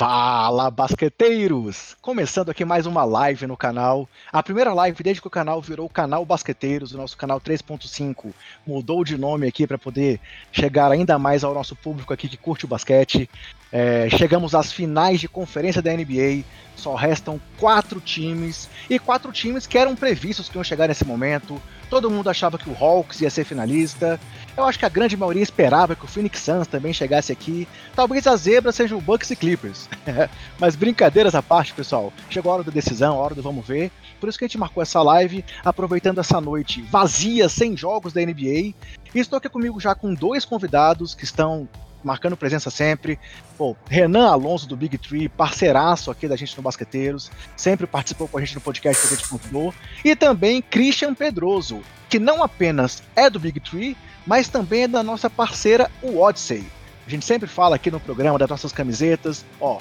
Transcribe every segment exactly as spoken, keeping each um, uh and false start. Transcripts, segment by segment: Fala, basqueteiros! Começando aqui mais uma live no canal. A primeira live desde que o canal virou o canal Basqueteiros, o nosso canal três ponto cinco. Mudou de nome aqui para poder chegar ainda mais ao nosso público aqui que curte o basquete. É, chegamos às finais de conferência da N B A. Só restam quatro times. E quatro times que eram previstos que iam chegar nesse momento. Todo mundo achava que o Hawks ia ser finalista. Eu acho que a grande maioria esperava que o Phoenix Suns também chegasse aqui. Talvez a zebra seja o Bucks e Clippers. Mas brincadeiras à parte, pessoal. Chegou a hora da decisão, a hora do vamos ver. Por isso que a gente marcou essa live, aproveitando essa noite vazia, sem jogos da N B A. E estou aqui comigo já com dois convidados que estão marcando presença sempre. Pô, Renan Alonso do Big Three, parceiraço aqui da gente no Basqueteiros, sempre participou com a gente no podcast que a gente convidou. E também Christian Pedroso, que não apenas é do Big Three, mas também é da nossa parceira, o Odyssey. A gente sempre fala aqui no programa das nossas camisetas, ó,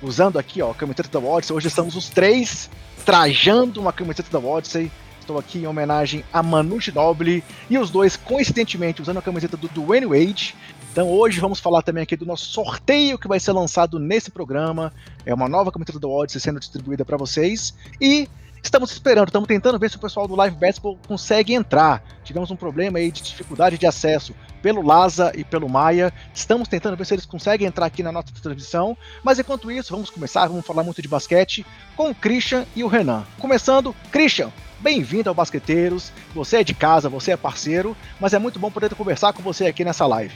usando aqui, ó, a camiseta da Odyssey. Hoje estamos os três trajando uma camiseta da Odyssey. Estou aqui em homenagem a Manu Ginobili e os dois, coincidentemente, usando a camiseta do Dwayne Wade. Então hoje vamos falar também aqui do nosso sorteio que vai ser lançado nesse programa. É uma nova camiseta do Odyssey sendo distribuída para vocês. E estamos esperando, estamos tentando ver se o pessoal do Live Basketball consegue entrar. Tivemos um problema aí de dificuldade de acesso pelo Laza e pelo Maia. Estamos tentando ver se eles conseguem entrar aqui na nossa transmissão. Mas enquanto isso, vamos começar, vamos falar muito de basquete com o Christian e o Renan. Começando, Christian! Bem-vindo ao Basqueteiros, você é de casa, você é parceiro, mas é muito bom poder conversar com você aqui nessa live.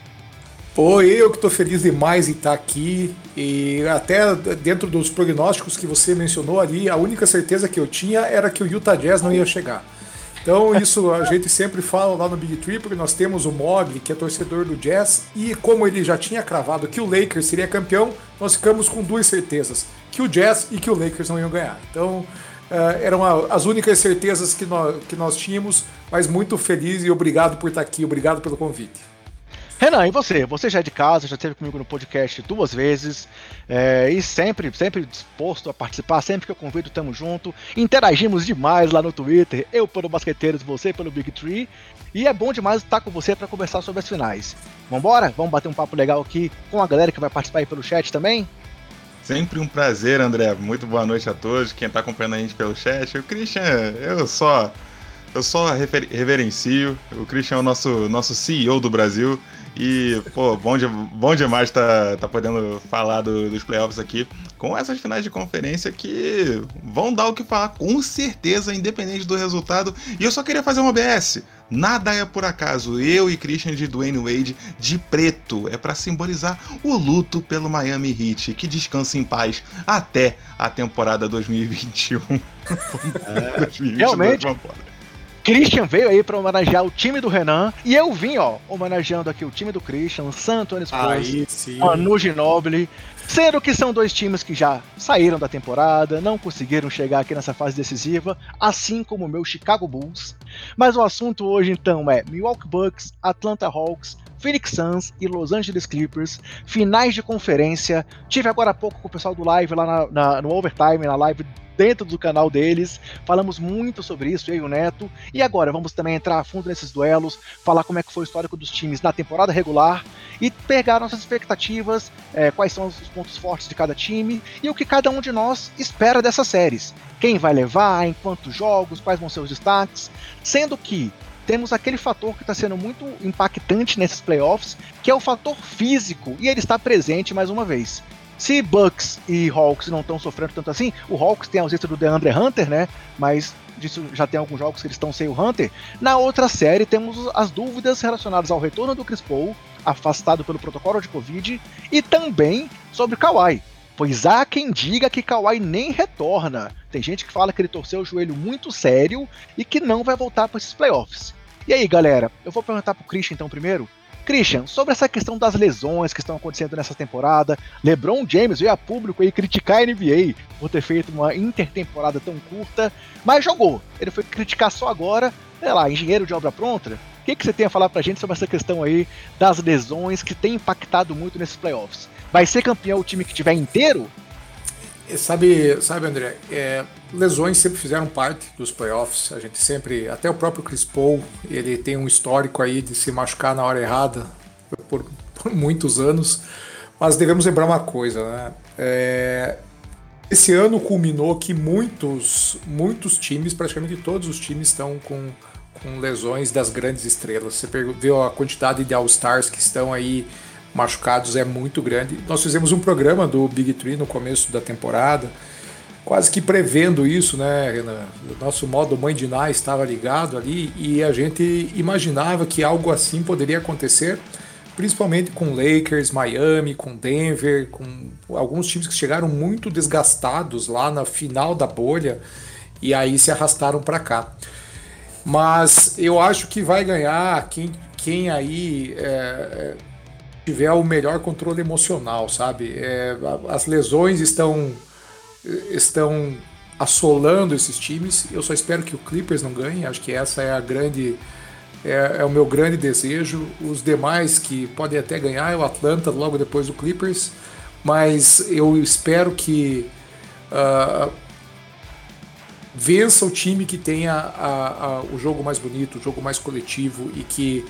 Pô, eu que estou feliz demais em estar aqui, e até dentro dos prognósticos que você mencionou ali, a única certeza que eu tinha era que o Utah Jazz não ia chegar. Então isso a gente sempre fala lá no Big Three, porque nós temos o Mobley, que é torcedor do Jazz, e como ele já tinha cravado que o Lakers seria campeão, nós ficamos com duas certezas, que o Jazz e que o Lakers não iam ganhar. Então... Uh, eram as únicas certezas que nós, que nós tínhamos, mas muito feliz e obrigado por estar aqui, obrigado pelo convite. Renan, e você? Você já é de casa, já esteve comigo no podcast duas vezes, é, e sempre, sempre disposto a participar, sempre que eu convido, tamo junto, interagimos demais lá no Twitter, eu pelo Basqueteiros, você pelo Big Three, e é bom demais estar com você para conversar sobre as finais. Vambora? Vamos bater um papo legal aqui com a galera que vai participar aí pelo chat também? Sempre um prazer, André. Muito boa noite a todos. Quem está acompanhando a gente pelo chat. O Christian, eu só, eu só refer, reverencio. O Christian é o nosso, nosso C E O do Brasil. E, pô, bom, de, bom demais tá, tá podendo falar do, dos playoffs aqui com essas finais de conferência que vão dar o que falar, com certeza, independente do resultado. E eu só queria fazer uma O B S. Nada é por acaso. Eu e Christian de Dwayne Wade de preto. É para simbolizar o luto pelo Miami Heat, que descansa em paz até a temporada dois mil e vinte e um. É, dois mil e vinte e dois, realmente. Christian veio aí para homenagear o time do Renan. E eu vim, ó, homenageando aqui o time do Christian, San Antonio Spurs, Manu Ginobili. Sendo que são dois times que já saíram da temporada, não conseguiram chegar aqui nessa fase decisiva, assim como o meu Chicago Bulls. Mas o assunto hoje, então, é Milwaukee Bucks, Atlanta Hawks, Phoenix Suns e Los Angeles Clippers, finais de conferência. Tive agora há pouco com o pessoal do Live lá na, na, no Overtime, na live dentro do canal deles, falamos muito sobre isso, eu e o Neto, e agora vamos também entrar a fundo nesses duelos, falar como é que foi o histórico dos times na temporada regular e pegar nossas expectativas, é, quais são os pontos fortes de cada time e o que cada um de nós espera dessas séries, quem vai levar, em quantos jogos, quais vão ser os destaques, sendo que temos aquele fator que está sendo muito impactante nesses playoffs, que é o fator físico, e ele está presente mais uma vez. Se Bucks e Hawks não estão sofrendo tanto assim, o Hawks tem a ausência do DeAndre Hunter, né? Mas disso já tem alguns jogos que eles estão sem o Hunter. Na outra série temos as dúvidas relacionadas ao retorno do Chris Paul, afastado pelo protocolo de Covid, e também sobre Kawhi. Pois há quem diga que Kawhi nem retorna. Tem gente que fala que ele torceu o joelho muito sério e que não vai voltar para esses playoffs. E aí, galera, eu vou perguntar pro Christian então primeiro. Christian, sobre essa questão das lesões que estão acontecendo nessa temporada, LeBron James veio a público aí criticar a N B A por ter feito uma intertemporada tão curta, mas jogou. Ele foi criticar só agora, sei lá, engenheiro de obra pronta. O que, que você tem a falar pra gente sobre essa questão aí das lesões que tem impactado muito nesses playoffs? Vai ser campeão o time que tiver inteiro? Sabe, sabe André, é, lesões sempre fizeram parte dos playoffs, a gente sempre, até o próprio Chris Paul, ele tem um histórico aí de se machucar na hora errada por, por muitos anos, Mas devemos lembrar uma coisa, né? É... Esse ano culminou que muitos, muitos times, praticamente todos os times, estão com, com lesões das grandes estrelas. Você vê a quantidade de All-Stars que estão aí machucados, é muito grande. Nós fizemos um programa do Big Three no começo da temporada, quase que prevendo isso, né, Renan? O nosso modo mãe de Ná estava ligado ali e a gente imaginava que algo assim poderia acontecer, principalmente com Lakers, Miami, com Denver, com alguns times que chegaram muito desgastados lá na final da bolha e aí se arrastaram para cá. Mas eu acho que vai ganhar quem, quem aí é, tiver o melhor controle emocional, sabe? É, as lesões estão, estão assolando esses times. Eu só espero que o Clippers não ganhe, acho que essa é a grande... É, é o meu grande desejo. Os demais que podem até ganhar é o Atlanta logo depois do Clippers, mas eu espero que uh, vença o time que tenha a, a, o jogo mais bonito, o jogo mais coletivo e que,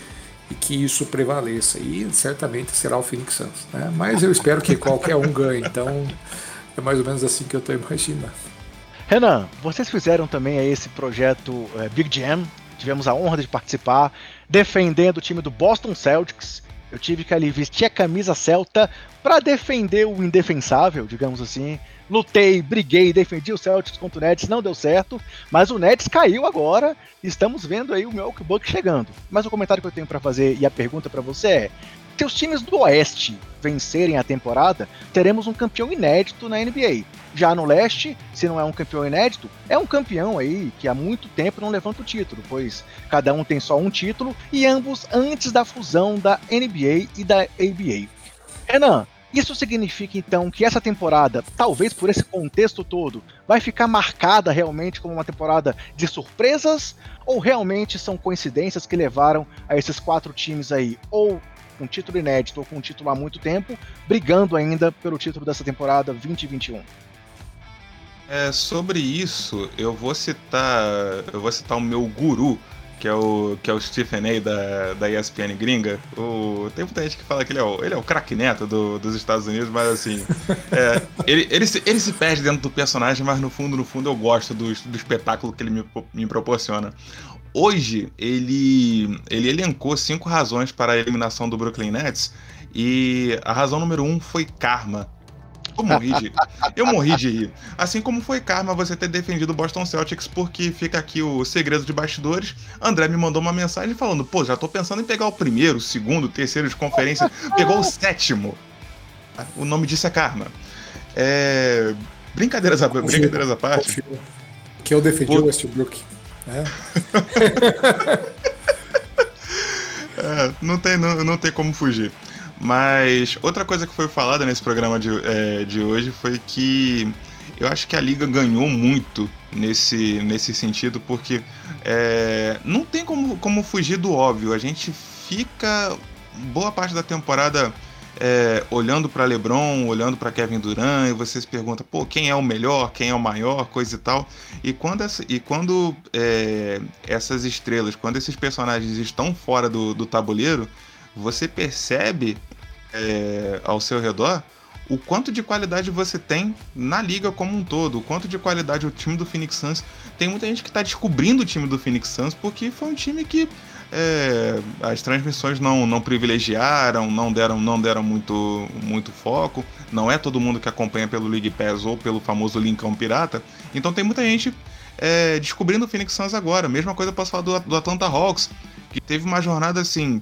e que isso prevaleça, e certamente será o Phoenix Suns, né? Mas eu espero que qualquer um ganhe, então é mais ou menos assim que eu estou imaginando. Renan, vocês fizeram também esse projeto é, Big Jam. Tivemos a honra de participar, defendendo o time do Boston Celtics. Eu tive que ali vestir a camisa celta para defender o indefensável, digamos assim. Lutei, briguei, defendi o Celtics contra o Nets, não deu certo. Mas o Nets caiu agora, estamos vendo aí o Milwaukee Bucks chegando. Mas o comentário que eu tenho para fazer e a pergunta para você é: se os times do Oeste vencerem a temporada, teremos um campeão inédito na N B A. Já no Leste, se não é um campeão inédito, é um campeão aí que há muito tempo não levanta o título, pois cada um tem só um título, e ambos antes da fusão da N B A e da A B A. Renan, isso significa então que essa temporada, talvez por esse contexto todo, vai ficar marcada realmente como uma temporada de surpresas, ou realmente são coincidências que levaram a esses quatro times aí, ou com título inédito ou com título há muito tempo, brigando ainda pelo título dessa temporada vinte e vinte e um? É, sobre isso, eu vou citar eu vou citar o meu guru, que é o, que é o Stephen A. da, da E S P N gringa. O, tem muita gente que fala que ele é o, ele é o craque neto do, dos Estados Unidos, mas assim, é, ele, ele, se, ele se perde dentro do personagem, mas no fundo, no fundo eu gosto do, do espetáculo que ele me, me proporciona. Hoje, ele, ele elencou cinco razões para a eliminação do Brooklyn Nets, e a razão número um foi karma. Eu morri de rir. Eu morri de rir. Assim como foi karma você ter defendido o Boston Celtics, porque fica aqui o segredo de bastidores. André me mandou uma mensagem falando: pô, já tô pensando em pegar o primeiro, o segundo, o terceiro de conferência. Pegou o sétimo. O nome disso é karma. É... Brincadeiras, a... Brincadeiras à parte. Que eu defendi o Westbrook. É. é, não, tem, não, não tem como fugir. Mas outra coisa que foi falada nesse programa de, é, de hoje foi que eu acho que a Liga ganhou muito nesse, nesse sentido, porque é, não tem como, como fugir do óbvio. A gente fica boa parte da temporada é, olhando para LeBron, olhando para Kevin Durant, e você se pergunta, pô, quem é o melhor, quem é o maior, coisa e tal. E quando, essa, e quando é, essas estrelas, quando esses personagens estão fora do, do tabuleiro, você percebe é, ao seu redor o quanto de qualidade você tem na liga como um todo, o quanto de qualidade o time do Phoenix Suns. Tem muita gente que está descobrindo o time do Phoenix Suns porque foi um time que é, as transmissões não, não privilegiaram, não deram, não deram muito, muito foco. Não é todo mundo que acompanha pelo League Pass ou pelo famoso Linkão Pirata. Então tem muita gente é, descobrindo o Phoenix Suns agora. Mesma coisa eu posso falar do, do Atlanta Hawks, que teve uma jornada assim...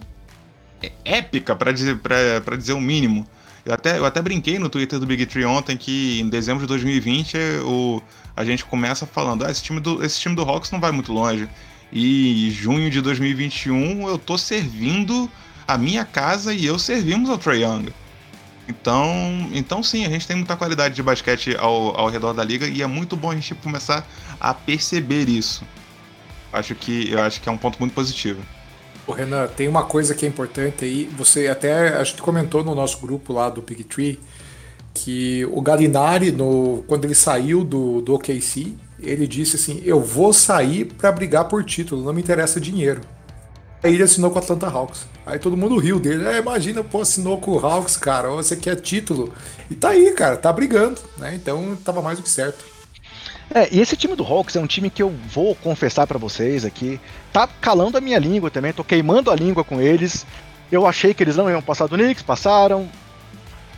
épica, para dizer, pra, pra dizer o mínimo. Eu até, eu até brinquei no Twitter do Big Three ontem que em dezembro de dois mil e vinte o, a gente começa falando ah, esse, time do, esse time do Hawks não vai muito longe. E em junho de dois mil e vinte e um eu tô servindo a minha casa e eu servimos ao Trae Young. Então, então sim, a gente tem muita qualidade de basquete ao, ao redor da liga e é muito bom a gente começar a perceber isso. Acho que, eu acho que é um ponto muito positivo. Ô Renan, tem uma coisa que é importante aí, você até, a gente comentou no nosso grupo lá do Big Three, que o Gallinari, no, quando ele saiu do, do O K C, ele disse assim, eu vou sair para brigar por título, não me interessa dinheiro. Aí ele assinou com o Atlanta Hawks. Aí todo mundo riu dele. É, imagina, pô, assinou com o Hawks, cara. Você quer título. E tá aí, cara, tá brigando, né? Então tava mais do que certo. É, e esse time do Hawks é um time que eu vou confessar pra vocês aqui. Tá calando a minha língua também, tô queimando a língua com eles. Eu achei que eles não iam passar do Knicks, passaram.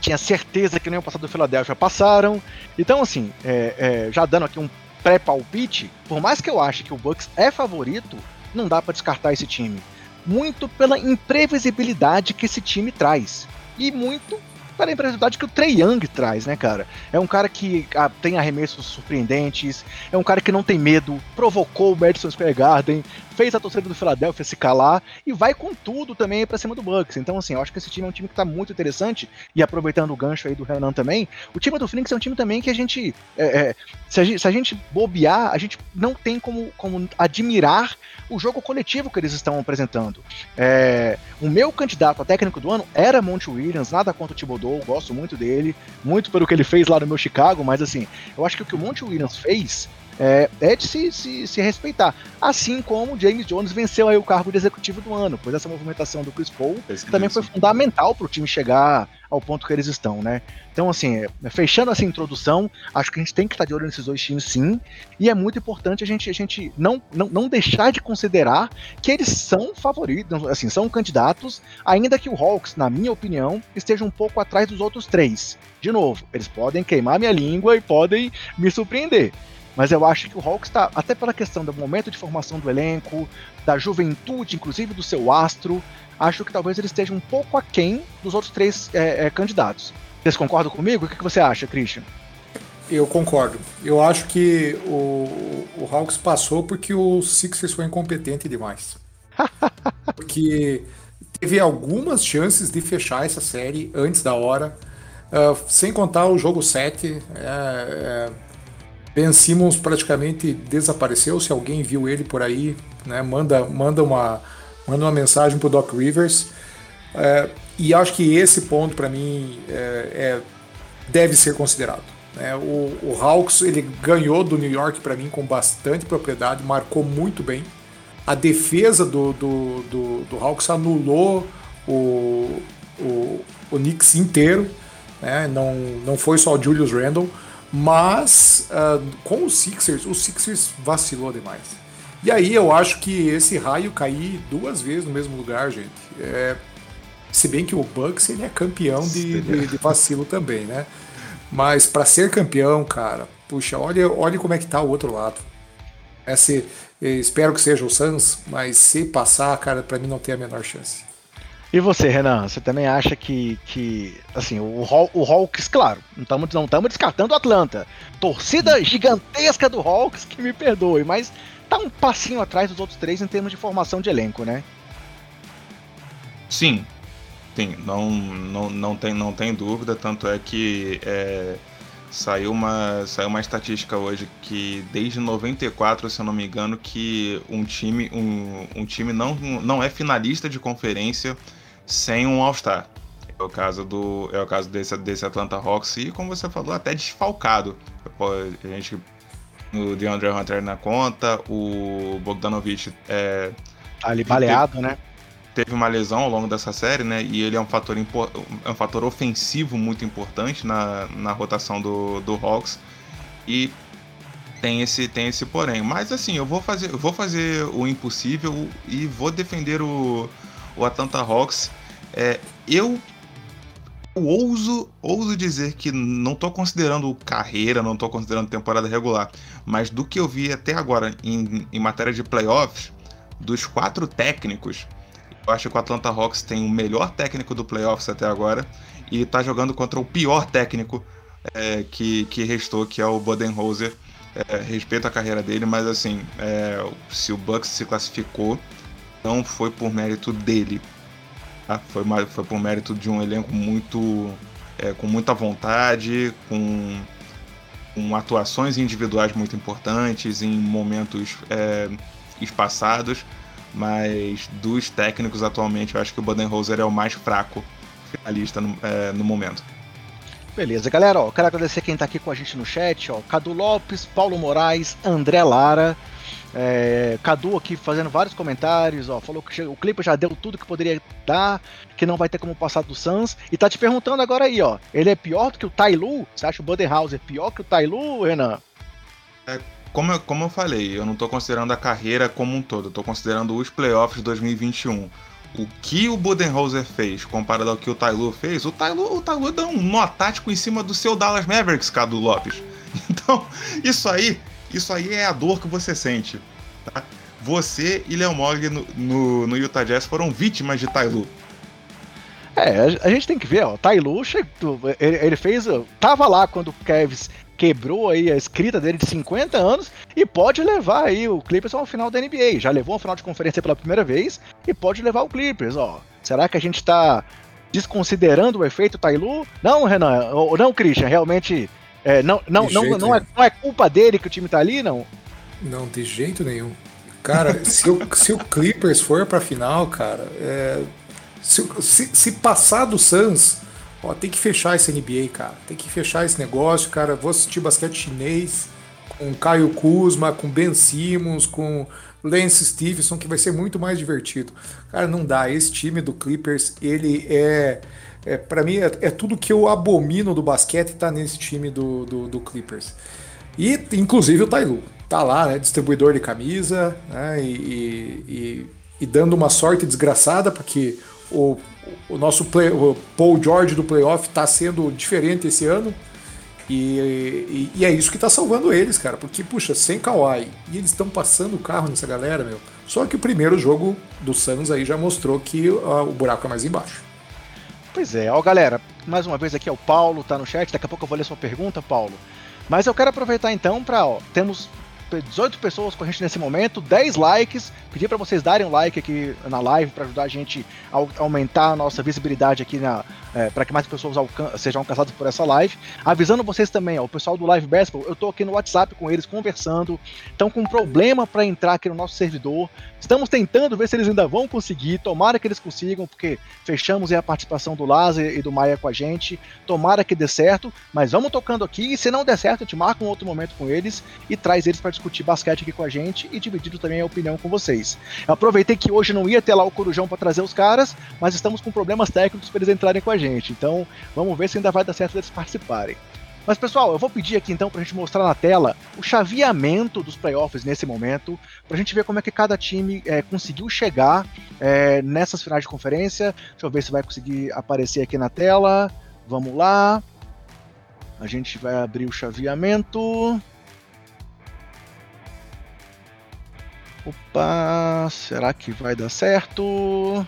Tinha certeza que não iam passar do Philadelphia, passaram. Então, assim, é, é, já dando aqui um pré-palpite, por mais que eu ache que o Bucks é favorito, não dá pra descartar esse time. Muito pela imprevisibilidade que esse time traz. E muito pela imprevisibilidade que o Trae Young traz, né, cara? É um cara que ah, tem arremessos surpreendentes, é um cara que não tem medo, provocou o Madison Square Garden, fez a torcida do Philadelphia se calar e vai com tudo também pra cima do Bucks. Então, assim, eu acho que esse time é um time que tá muito interessante. E aproveitando o gancho aí do Renan também, o time do Phoenix é um time também que a gente... É, é, se, a gente se a gente bobear, a gente não tem como, como admirar o jogo coletivo que eles estão apresentando. É, o meu candidato a técnico do ano era Monty Williams, nada contra o Thibodeau, gosto muito dele, muito pelo que ele fez lá no meu Chicago, mas assim, eu acho que o que o Monty Williams fez é, é de se, se, se respeitar, assim como o James Jones venceu aí o cargo de executivo do ano, pois essa movimentação do Chris Paul é também foi fundamental para o time chegar ao ponto que eles estão, né? Então, assim, fechando essa introdução, acho que a gente tem que estar de olho nesses dois times, sim, e é muito importante a gente, a gente não, não, não deixar de considerar que eles são favoritos, assim, são candidatos, ainda que o Hawks, na minha opinião, esteja um pouco atrás dos outros três. De novo, eles podem queimar minha língua e podem me surpreender, mas eu acho que o Hawks está, até pela questão do momento de formação do elenco, da juventude, inclusive do seu astro, acho que talvez ele esteja um pouco aquém dos outros três é, é, candidatos. Vocês concordam comigo? O que, que você acha, Christian? Eu concordo. Eu acho que o, o Hawks passou porque o Sixers foi incompetente demais. Porque teve algumas chances de fechar essa série antes da hora, uh, sem contar o jogo sete, é... é... Ben Simmons praticamente desapareceu. Se alguém viu ele por aí, né, manda, manda, uma, manda uma mensagem pro Doc Rivers. É, e acho que esse ponto, para mim, é, é, deve ser considerado. É, o, o Hawks ele ganhou do New York, para mim, com bastante propriedade, marcou muito bem. A defesa do, do, do, do Hawks anulou o, o, o Knicks inteiro. Né, não, não foi só o Julius Randle. Mas uh, com o Sixers, o Sixers vacilou demais. E aí eu acho que esse raio cair duas vezes no mesmo lugar, gente. É, se bem que o Bucks ele é campeão de, de, de vacilo também, né? Mas para ser campeão, cara, puxa, olha, olha como é que tá o outro lado. É, se, espero que seja o Suns, mas se passar, cara, para mim não tem a menor chance. E você, Renan, você também acha que, que assim, o, o Hawks, claro, não estamos descartando o Atlanta. Torcida gigantesca do Hawks, que me perdoe, mas tá um passinho atrás dos outros três em termos de formação de elenco, né? Sim, sim, não, não, não, tem, não tem dúvida, tanto é que é, saiu, uma, saiu uma estatística hoje que desde noventa e quatro, se eu não me engano, que um time, um, um time não, não é finalista de conferência sem um All-Star. É o caso, do, é o caso desse, desse Atlanta Hawks e, como você falou, até desfalcado. A gente, o DeAndre Hunter na conta, o Bogdanovic... É, ali baleado, teve, né? Teve uma lesão ao longo dessa série, né? E ele é um fator, é um fator ofensivo muito importante na, na rotação do, do Hawks. E tem esse, tem esse porém. Mas, assim, eu vou fazer, eu vou fazer o impossível e vou defender o, o Atlanta Hawks. É, eu eu ouso, ouso dizer que não estou considerando carreira, não estou considerando temporada regular, mas do que eu vi até agora em, em matéria de playoffs, dos quatro técnicos, eu acho que o Atlanta Hawks tem o melhor técnico do playoffs até agora e está jogando contra o pior técnico é, que, que restou, que é o Budenholzer. É, respeito à carreira dele, mas assim, é, se o Bucks se classificou, não foi por mérito dele. Ah, foi, foi por mérito de um elenco muito é, com muita vontade, com, com atuações individuais muito importantes em momentos é, espaçados, mas dos técnicos atualmente eu acho que o Budenholzer é o mais fraco finalista no, é, no momento. Beleza, galera, ó, quero agradecer quem tá aqui com a gente no chat, ó, Cadu Lopes, Paulo Moraes, André Lara. É, Cadu aqui fazendo vários comentários, ó, falou que o Clippers já deu tudo que poderia dar, que não vai ter como passar do Suns, e tá te perguntando agora aí, ó, ele é pior do que o Ty Lue? Você acha o Budenholzer pior que o Ty Lue, Renan? É, como, eu, como eu falei, eu não tô considerando a carreira como um todo, eu tô considerando os playoffs de dois mil e vinte e um. O que o Budenholzer fez comparado ao que o Ty Lue fez, o Ty Lue, o Ty Lue dá um nó tático em cima do seu Dallas Mavericks, Cadu Lopes. Então, isso aí, isso aí é a dor que você sente, tá? Você e Léo Mogli no, no, no Utah Jazz foram vítimas de Ty Lue. É, a gente tem que ver, ó, Ty Lue, ele, ele fez, tava lá quando o Cavs quebrou aí a escrita dele de cinquenta anos e pode levar aí o Clippers ao final da N B A. Já levou a final de conferência pela primeira vez e pode levar o Clippers, ó. Será que a gente tá desconsiderando o efeito Ty Lue? Não, Renan, ou não, Christian, realmente é, não, não, não, não, é, não é culpa dele que o time tá ali, não? Não, de jeito nenhum. Cara, se, o, se o Clippers for pra final, cara, é, se, se, se passar do Suns, ó, tem que fechar esse N B A, cara. Tem que fechar esse negócio, cara. Vou assistir basquete chinês com Caio Kuzma, com Ben Simmons, com Lance Stevenson, que vai ser muito mais divertido. Cara, não dá. Esse time do Clippers, ele é... é pra mim, é, é tudo que eu abomino do basquete tá nesse time do, do, do Clippers. E, inclusive, o Ty Lue. Tá lá, né? Distribuidor de camisa, né? E, e, e, e dando uma sorte desgraçada, porque o... O nosso play, o Paul George do playoff tá sendo diferente esse ano e, e, e é isso que tá salvando eles, cara, porque, puxa, sem Kawhi, e eles estão passando o carro nessa galera, meu. Só que o primeiro jogo do Suns aí já mostrou que uh, o buraco é mais embaixo. Pois é, ó, galera, mais uma vez aqui é o Paulo, tá no chat, daqui a pouco eu vou ler sua pergunta, Paulo, mas eu quero aproveitar então pra, ó, temos dezoito pessoas com a gente nesse momento, dez likes, pedir para vocês darem um like aqui na live para ajudar a gente a aumentar a nossa visibilidade aqui, é, para que mais pessoas alcan- sejam alcançadas por essa live. Avisando vocês também, ó, o pessoal do Live Basketball, eu tô aqui no WhatsApp com eles conversando, estão com problema para entrar aqui no nosso servidor, estamos tentando ver se eles ainda vão conseguir, tomara que eles consigam, porque fechamos aí a participação do Lázaro e do Maia com a gente, tomara que dê certo, mas vamos tocando aqui e se não der certo, a gente marca um outro momento com eles e traz eles para discutir basquete aqui com a gente e dividindo também a opinião com vocês. Eu aproveitei que hoje não ia ter lá o Corujão para trazer os caras, mas estamos com problemas técnicos para eles entrarem com a gente, então vamos ver se ainda vai dar certo eles participarem. Mas, pessoal, eu vou pedir aqui então para a gente mostrar na tela o chaveamento dos playoffs nesse momento, para a gente ver como é que cada time é, conseguiu chegar é, nessas finais de conferência. Deixa eu ver se vai conseguir aparecer aqui na tela. Vamos lá. A gente vai abrir o chaveamento. Opa, será que vai dar certo?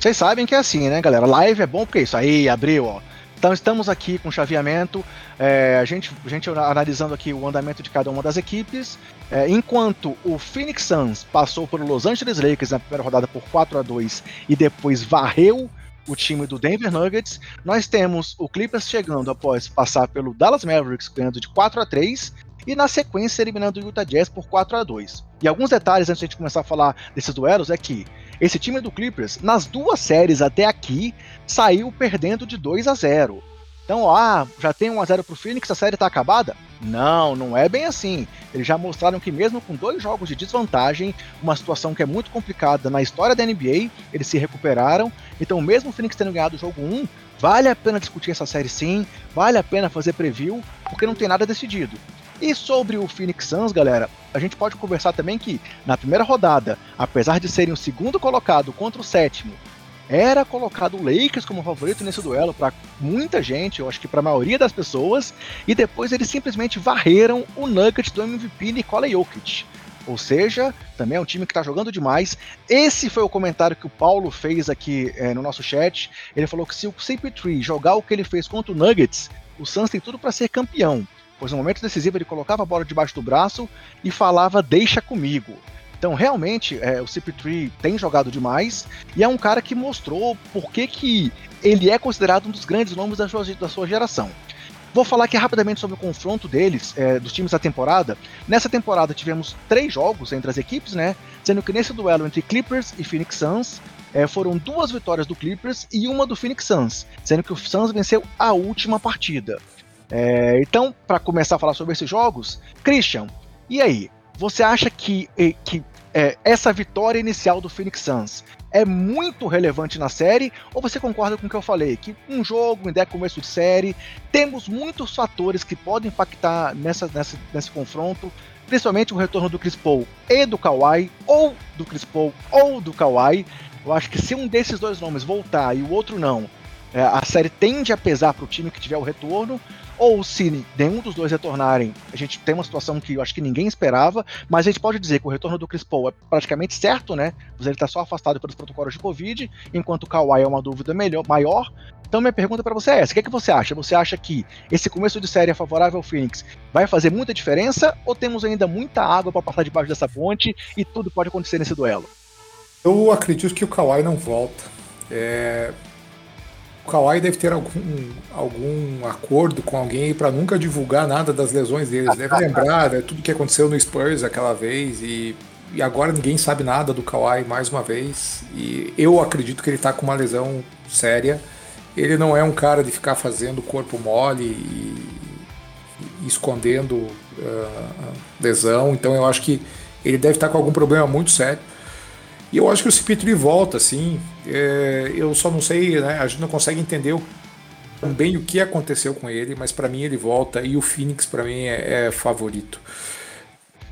Vocês sabem que é assim, né, galera? Live é bom porque é isso aí, abriu, ó. Então estamos aqui com o chaveamento, é, a, gente, a gente analisando aqui o andamento de cada uma das equipes. É, enquanto o Phoenix Suns passou pelo Los Angeles Lakers na primeira rodada por quatro a dois e depois varreu o time do Denver Nuggets, nós temos o Clippers chegando após passar pelo Dallas Mavericks ganhando de quatro a três e na sequência eliminando o Utah Jazz por quatro a dois. E alguns detalhes antes de a gente começar a falar desses duelos é que esse time do Clippers, nas duas séries até aqui, saiu perdendo de dois a zero. Então, ah, já tem um a zero pro Phoenix, a série tá acabada? Não, não é bem assim. Eles já mostraram que mesmo com dois jogos de desvantagem, uma situação que é muito complicada na história da N B A, eles se recuperaram. Então, mesmo o Phoenix tendo ganhado o jogo um, vale a pena discutir essa série sim, vale a pena fazer preview, porque não tem nada decidido. E sobre o Phoenix Suns, galera, a gente pode conversar também que, na primeira rodada, apesar de serem o segundo colocado contra o sétimo, era colocado o Lakers como favorito nesse duelo para muita gente, eu acho que para a maioria das pessoas, e depois eles simplesmente varreram o Nuggets do M V P Nikola Jokic. Ou seja, também é um time que está jogando demais. Esse foi o comentário que o Paulo fez aqui é, no nosso chat. Ele falou que se o C P três jogar o que ele fez contra o Nuggets, o Suns tem tudo para ser campeão. Pois no momento decisivo ele colocava a bola debaixo do braço e falava, deixa comigo. Então realmente é, o C P três tem jogado demais e é um cara que mostrou por que que ele é considerado um dos grandes nomes da sua, da sua geração. Vou falar aqui rapidamente sobre o confronto deles, é, dos times da temporada. Nessa temporada tivemos três jogos entre as equipes, né? Sendo que nesse duelo entre Clippers e Phoenix Suns, É, foram duas vitórias do Clippers e uma do Phoenix Suns, sendo que o Suns venceu a última partida. É, então, para começar a falar sobre esses jogos, Christian, E aí, você acha que, que é, essa vitória inicial do Phoenix Suns é muito relevante na série? Ou você concorda com o que eu falei? Que um jogo ainda é começo de série, temos muitos fatores que podem impactar nessa, nessa, nesse confronto, principalmente o retorno do Chris Paul e do Kawhi, ou do Chris Paul ou do Kawhi. Eu acho que se um desses dois nomes voltar e o outro não, é, a série tende a pesar para o time que tiver o retorno, ou se nenhum dos dois retornarem, a gente tem uma situação que eu acho que ninguém esperava, mas a gente pode dizer que o retorno do Chris Paul é praticamente certo, né? Mas ele está só afastado pelos protocolos de Covid, enquanto o Kawhi é uma dúvida melhor, maior. Então minha pergunta para você é essa, o que é que você acha? Você acha que esse começo de série favorável ao Phoenix vai fazer muita diferença, ou temos ainda muita água para passar debaixo dessa ponte e tudo pode acontecer nesse duelo? Eu acredito que o Kawhi não volta. É... O Kawhi deve ter algum, algum acordo com alguém para nunca divulgar nada das lesões deles. Deve lembrar, né, tudo que aconteceu no Spurs aquela vez, e, e agora ninguém sabe nada do Kawhi mais uma vez. E eu acredito que ele está com uma lesão séria. Ele não é um cara de ficar fazendo corpo mole e, e escondendo uh, lesão. Então eu acho que ele deve estar com algum problema muito sério. E eu acho que o C P três volta, sim. É, eu só não sei, né? A gente não consegue entender o, também o que aconteceu com ele, mas para mim ele volta, e o Phoenix para mim é, é favorito.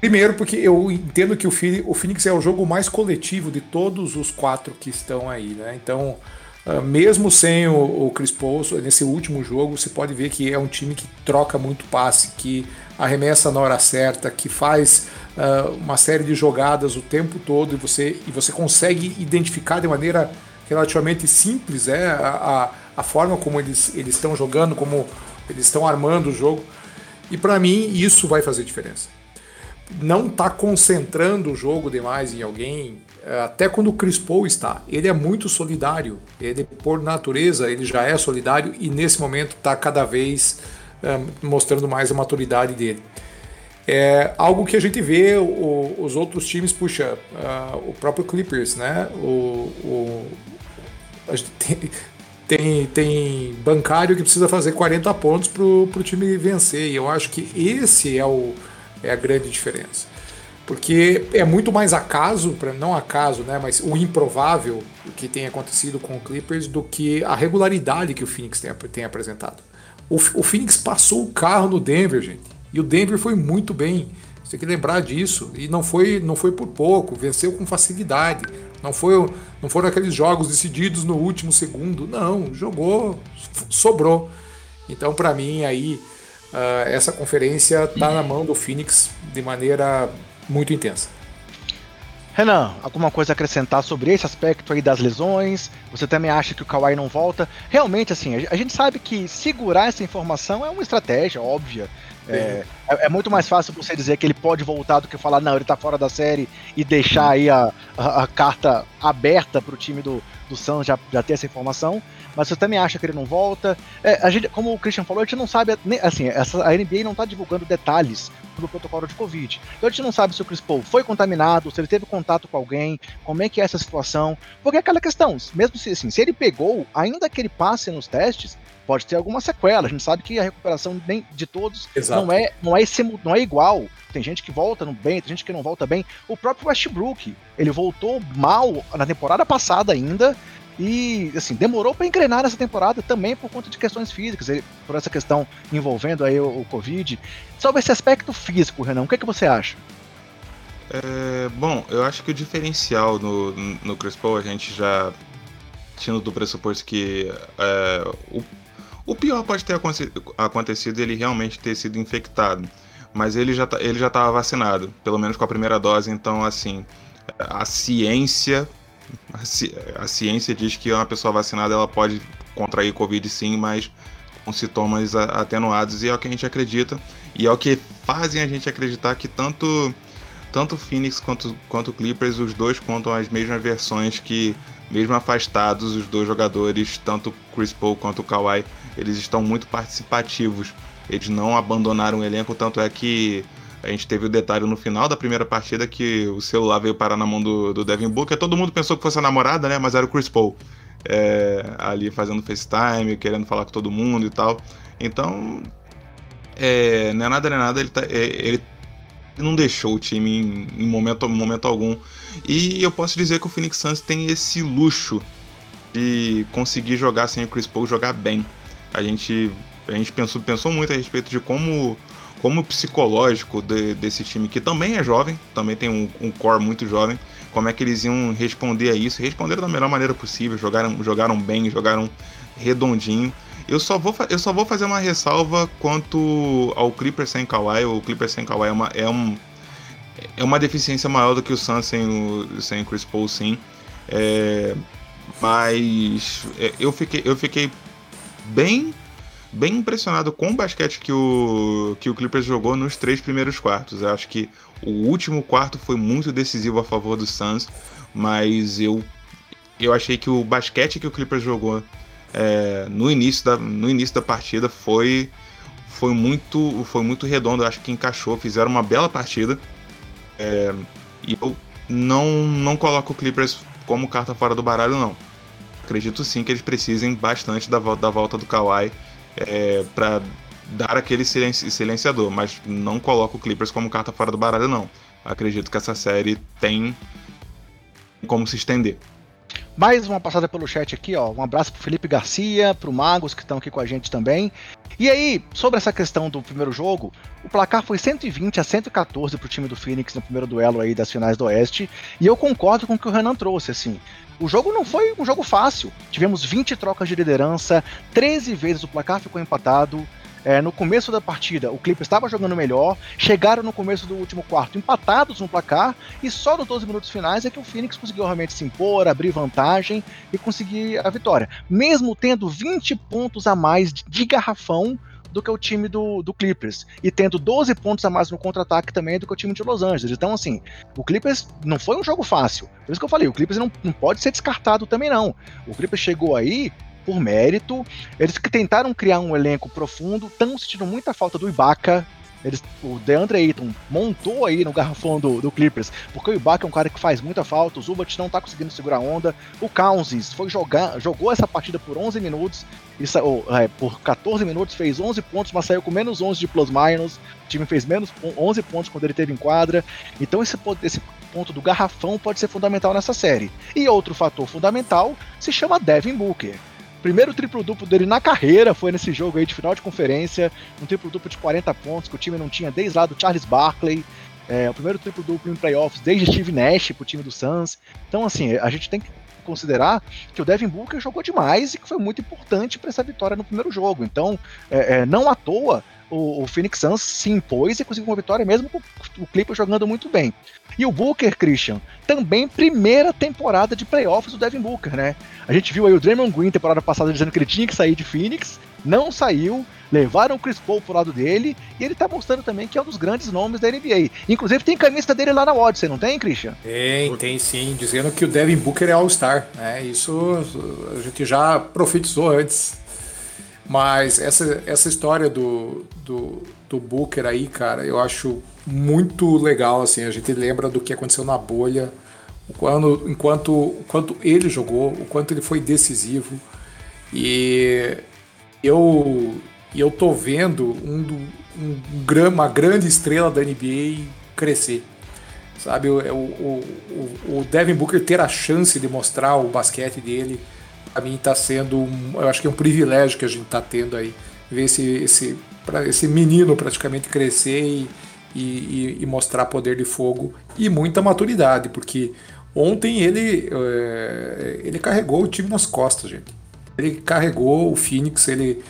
Primeiro porque eu entendo que o, o Phoenix é o jogo mais coletivo de todos os quatro que estão aí, né? Então, mesmo sem o, o Chris Paul, nesse último jogo, você pode ver que é um time que troca muito passe, que arremessa na hora certa, que faz uh, uma série de jogadas o tempo todo, e você, e você consegue identificar de maneira relativamente simples, é, a, a, a forma como eles eles estão jogando, como eles estão armando o jogo, e para mim isso vai fazer diferença. Não tá concentrando o jogo demais em alguém, até quando o Chris Paul está, ele é muito solidário, ele por natureza ele já é solidário, e nesse momento está cada vez mostrando mais a maturidade dele. É algo que a gente vê o, os outros times, puxa, uh, o próprio Clippers, né? O, o, a gente tem, tem, tem bancário que precisa fazer quarenta pontos para o time vencer, e eu acho que esse é, o, é a grande diferença. Porque é muito mais acaso, não acaso, né, mas o improvável que tem acontecido com o Clippers do que a regularidade que o Phoenix tem, tem apresentado. O Phoenix passou o carro no Denver, gente. E o Denver foi muito bem. Você tem que lembrar disso. E não foi, não foi por pouco. Venceu com facilidade. Não, foi, não foram aqueles jogos decididos no último segundo. Não. Jogou. Sobrou. Então, para mim, aí, uh, essa conferência tá na mão do Phoenix de maneira muito intensa. Renan, alguma coisa a acrescentar sobre esse aspecto aí das lesões? Você também acha que o Kawhi não volta? Realmente, assim, a gente sabe que segurar essa informação é uma estratégia óbvia. É, é muito mais fácil você dizer que ele pode voltar do que falar, não, ele tá fora da série, e deixar aí a, a, a carta aberta pro time do, do Suns já, já ter essa informação. Mas você também acha que ele não volta? É, a gente, como o Christian falou, a gente não sabe, assim, essa, a N B A não tá divulgando detalhes do protocolo de Covid. Então a gente não sabe se o Chris Paul foi contaminado, se ele teve contato com alguém, como é que é essa situação, porque é aquela questão, mesmo se, assim, se ele pegou, ainda que ele passe nos testes, pode ter alguma sequela. A gente sabe que a recuperação nem de todos não é, não, é esse, não é igual. Tem gente que volta bem, tem gente que não volta bem. O próprio Westbrook, ele voltou mal na temporada passada ainda, e assim, demorou para engrenar nessa temporada também por conta de questões físicas, ele, por essa questão envolvendo aí o, o Covid. Sobre esse aspecto físico, Renan, o que é que você acha? É, bom, eu acho que o diferencial no, no Chris Paul, a gente já tinha do pressuposto que é, o O pior pode ter acontecido ele realmente ter sido infectado, mas ele já tá, ele já estava vacinado, pelo menos com a primeira dose, então assim, a ciência, a, ci, a ciência diz que uma pessoa vacinada ela pode contrair Covid sim, mas com sintomas atenuados, e é o que a gente acredita, e é o que fazem a gente acreditar que tanto tanto Phoenix quanto, quanto Clippers, os dois contam as mesmas versões que, mesmo afastados, os dois jogadores, tanto Chris Paul quanto o Kawhi, eles estão muito participativos, eles não abandonaram o elenco, tanto é que a gente teve o detalhe no final da primeira partida que o celular veio parar na mão do, do Devin Booker, todo mundo pensou que fosse a namorada, né, mas era o Chris Paul, é, ali fazendo FaceTime, querendo falar com todo mundo e tal, então, é, não é nada, não é nada, ele, tá, é, ele não deixou o time em, em momento, momento algum. E eu posso dizer que o Phoenix Suns tem esse luxo de conseguir jogar sem o Chris Paul, jogar bem. A gente, a gente pensou, pensou muito a respeito de como como psicológico de, desse time, que também é jovem, também tem um, um core muito jovem, como é que eles iam responder a isso. Responderam da melhor maneira possível, jogaram, jogaram bem, jogaram redondinho. Eu só, vou, eu só vou fazer uma ressalva quanto ao Clippers sem Kawhi. O Clippers sem Kawhi é uma, é um, é uma deficiência maior do que o Suns sem o sem Chris Paul, sim. É, mas eu fiquei, eu fiquei bem... bem impressionado com o basquete que o, que o Clippers jogou nos três primeiros quartos. Eu acho que o último quarto foi muito decisivo a favor do Suns, mas eu, eu achei que o basquete que o Clippers jogou é, no, início da, no início da partida foi, foi, muito, foi muito redondo. Eu acho que encaixou, fizeram uma bela partida. É, e eu não, não coloco o Clippers como carta fora do baralho, não. Acredito sim que eles precisem bastante da, da volta do Kawhi, É, para dar aquele silenci- silenciador, mas não coloco o Clippers como carta fora do baralho, não. Acredito que essa série tem como se estender. Mais uma passada pelo chat aqui, ó. Um abraço pro Felipe Garcia, pro Magos, que estão aqui com a gente também. E aí, sobre essa questão do primeiro jogo, o placar foi cento e vinte a cento e catorze pro time do Phoenix no primeiro duelo aí das finais do Oeste, e eu concordo com o que o Renan trouxe, assim. O jogo não foi um jogo fácil, tivemos vinte trocas de liderança, treze vezes o placar ficou empatado, é, no começo da partida o Clippers estava jogando melhor, chegaram no começo do último quarto empatados no placar, e só nos doze minutos finais é que o Phoenix conseguiu realmente se impor, abrir vantagem e conseguir a vitória, mesmo tendo vinte pontos a mais de garrafão do que o time do, do Clippers, e tendo doze pontos a mais no contra-ataque também do que o time de Los Angeles. Então, assim, o Clippers não foi um jogo fácil, por isso que eu falei, o Clippers não, não pode ser descartado também, não. O Clippers chegou aí por mérito, eles que tentaram criar um elenco profundo, estão sentindo muita falta do Ibaka. Eles, o DeAndre Ayton montou aí no garrafão do, do Clippers, porque o Ibaka é um cara que faz muita falta, o Zubat não tá conseguindo segurar a onda, o Cousins foi jogar, jogou essa partida por onze minutos, isso, ou, é, por catorze minutos, fez onze pontos, mas saiu com menos onze de plus-minus, o time fez menos onze pontos quando ele esteve em quadra. Então esse, esse ponto do garrafão pode ser fundamental nessa série. E outro fator fundamental se chama Devin Booker. Primeiro triplo-duplo dele na carreira foi nesse jogo aí de final de conferência, um triplo-duplo de quarenta pontos que o time não tinha desde lá do Charles Barkley, é, o primeiro triplo-duplo em playoffs desde Steve Nash pro time do Suns. Então, assim, a gente tem que considerar que o Devin Booker jogou demais e que foi muito importante para essa vitória no primeiro jogo. Então, é, é, não à toa o, o Phoenix Suns se impôs e conseguiu uma vitória mesmo com o Clippers jogando muito bem. E o Booker, Christian, também primeira temporada de playoffs do Devin Booker, né? A gente viu aí o Draymond Green temporada passada dizendo que ele tinha que sair de Phoenix, não saiu, levaram o Chris Paul pro lado dele, e ele tá mostrando também que é um dos grandes nomes da N B A. Inclusive tem camisa dele lá na Odyssey, não tem, Christian? Tem, tem sim, dizendo que o Devin Booker é All-Star, né? Isso a gente já profetizou antes. Mas essa, essa história do, do, do Booker aí, cara, eu acho muito legal, assim. A gente lembra do que aconteceu na bolha, o quanto, enquanto, o quanto ele jogou, o quanto ele foi decisivo. E eu, eu tô vendo um, um, um, uma grande estrela da N B A crescer, sabe? O, o, o, o Devin Booker ter a chance de mostrar o basquete dele, para mim tá sendo, eu acho que é um privilégio que a gente tá tendo aí, ver esse, esse, esse menino praticamente crescer e, e, e mostrar poder de fogo e muita maturidade, porque ontem ele, é, ele carregou o time nas costas, gente. Ele carregou o Phoenix, ele,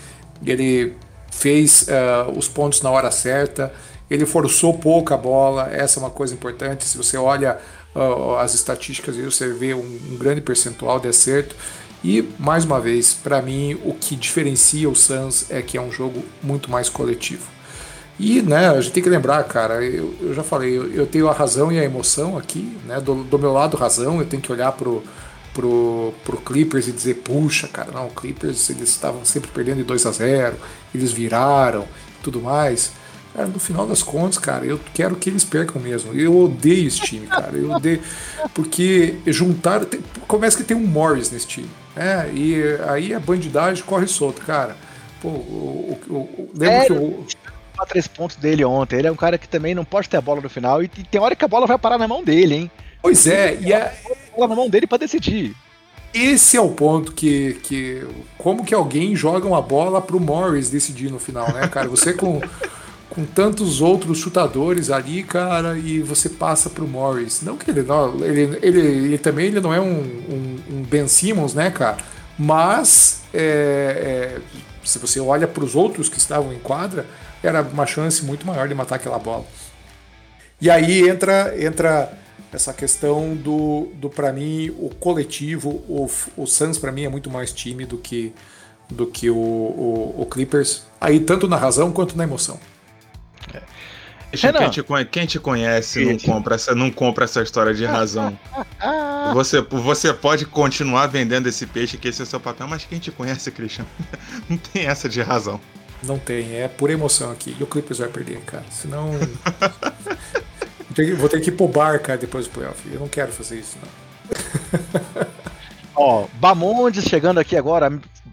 ele fez uh, os pontos na hora certa, ele forçou pouca bola, essa é uma coisa importante. Se você olha uh, as estatísticas, você vê um, um grande percentual de acerto. E, mais uma vez, para mim, o que diferencia o Suns é que é um jogo muito mais coletivo. E, né, a gente tem que lembrar, cara, eu, eu já falei, eu, eu tenho a razão e a emoção aqui, né, do, do meu lado razão, eu tenho que olhar pro, pro, pro Clippers e dizer, puxa, cara, não, o Clippers, eles estavam sempre perdendo de dois a zero, eles viraram e tudo mais. Cara, no final das contas, cara, eu quero que eles percam mesmo. Eu odeio esse time, cara, eu odeio, porque juntaram, tem, começa que tem um Morris nesse time. É, e aí a bandidagem corre solto, cara. Pô, o, o, o, lembro é, que o tomar três pontos dele ontem. Ele é um cara que também não pode ter a bola no final. E tem hora que a bola vai parar na mão dele, hein? Pois é. E a bola na mão dele pra decidir. Esse é o ponto que, que... Como que alguém joga uma bola pro Morris decidir no final, né, cara? Você com... com tantos outros chutadores ali, cara, e você passa pro Morris. Não que ele não... Ele, ele, ele também ele não é um, um, um Ben Simmons, né, cara? Mas, é, é, se você olha pros outros que estavam em quadra, era uma chance muito maior de matar aquela bola. E aí entra, entra essa questão do, do pra mim, o coletivo. O, o Suns, pra mim, é muito mais time do que, do que o, o, o Clippers. Aí, tanto na razão quanto na emoção. Quem te, quem te conhece não compra, essa, não compra essa história de razão. Você, você pode continuar vendendo esse peixe, que esse é o seu papel, mas quem te conhece, Christian, não tem essa de razão. Não tem, é pura emoção aqui. E o Clippers vai perder, cara. Senão... vou ter que ir pro bar, cara, depois do playoff. Eu não quero fazer isso, não. Ó, Bamondes chegando aqui agora...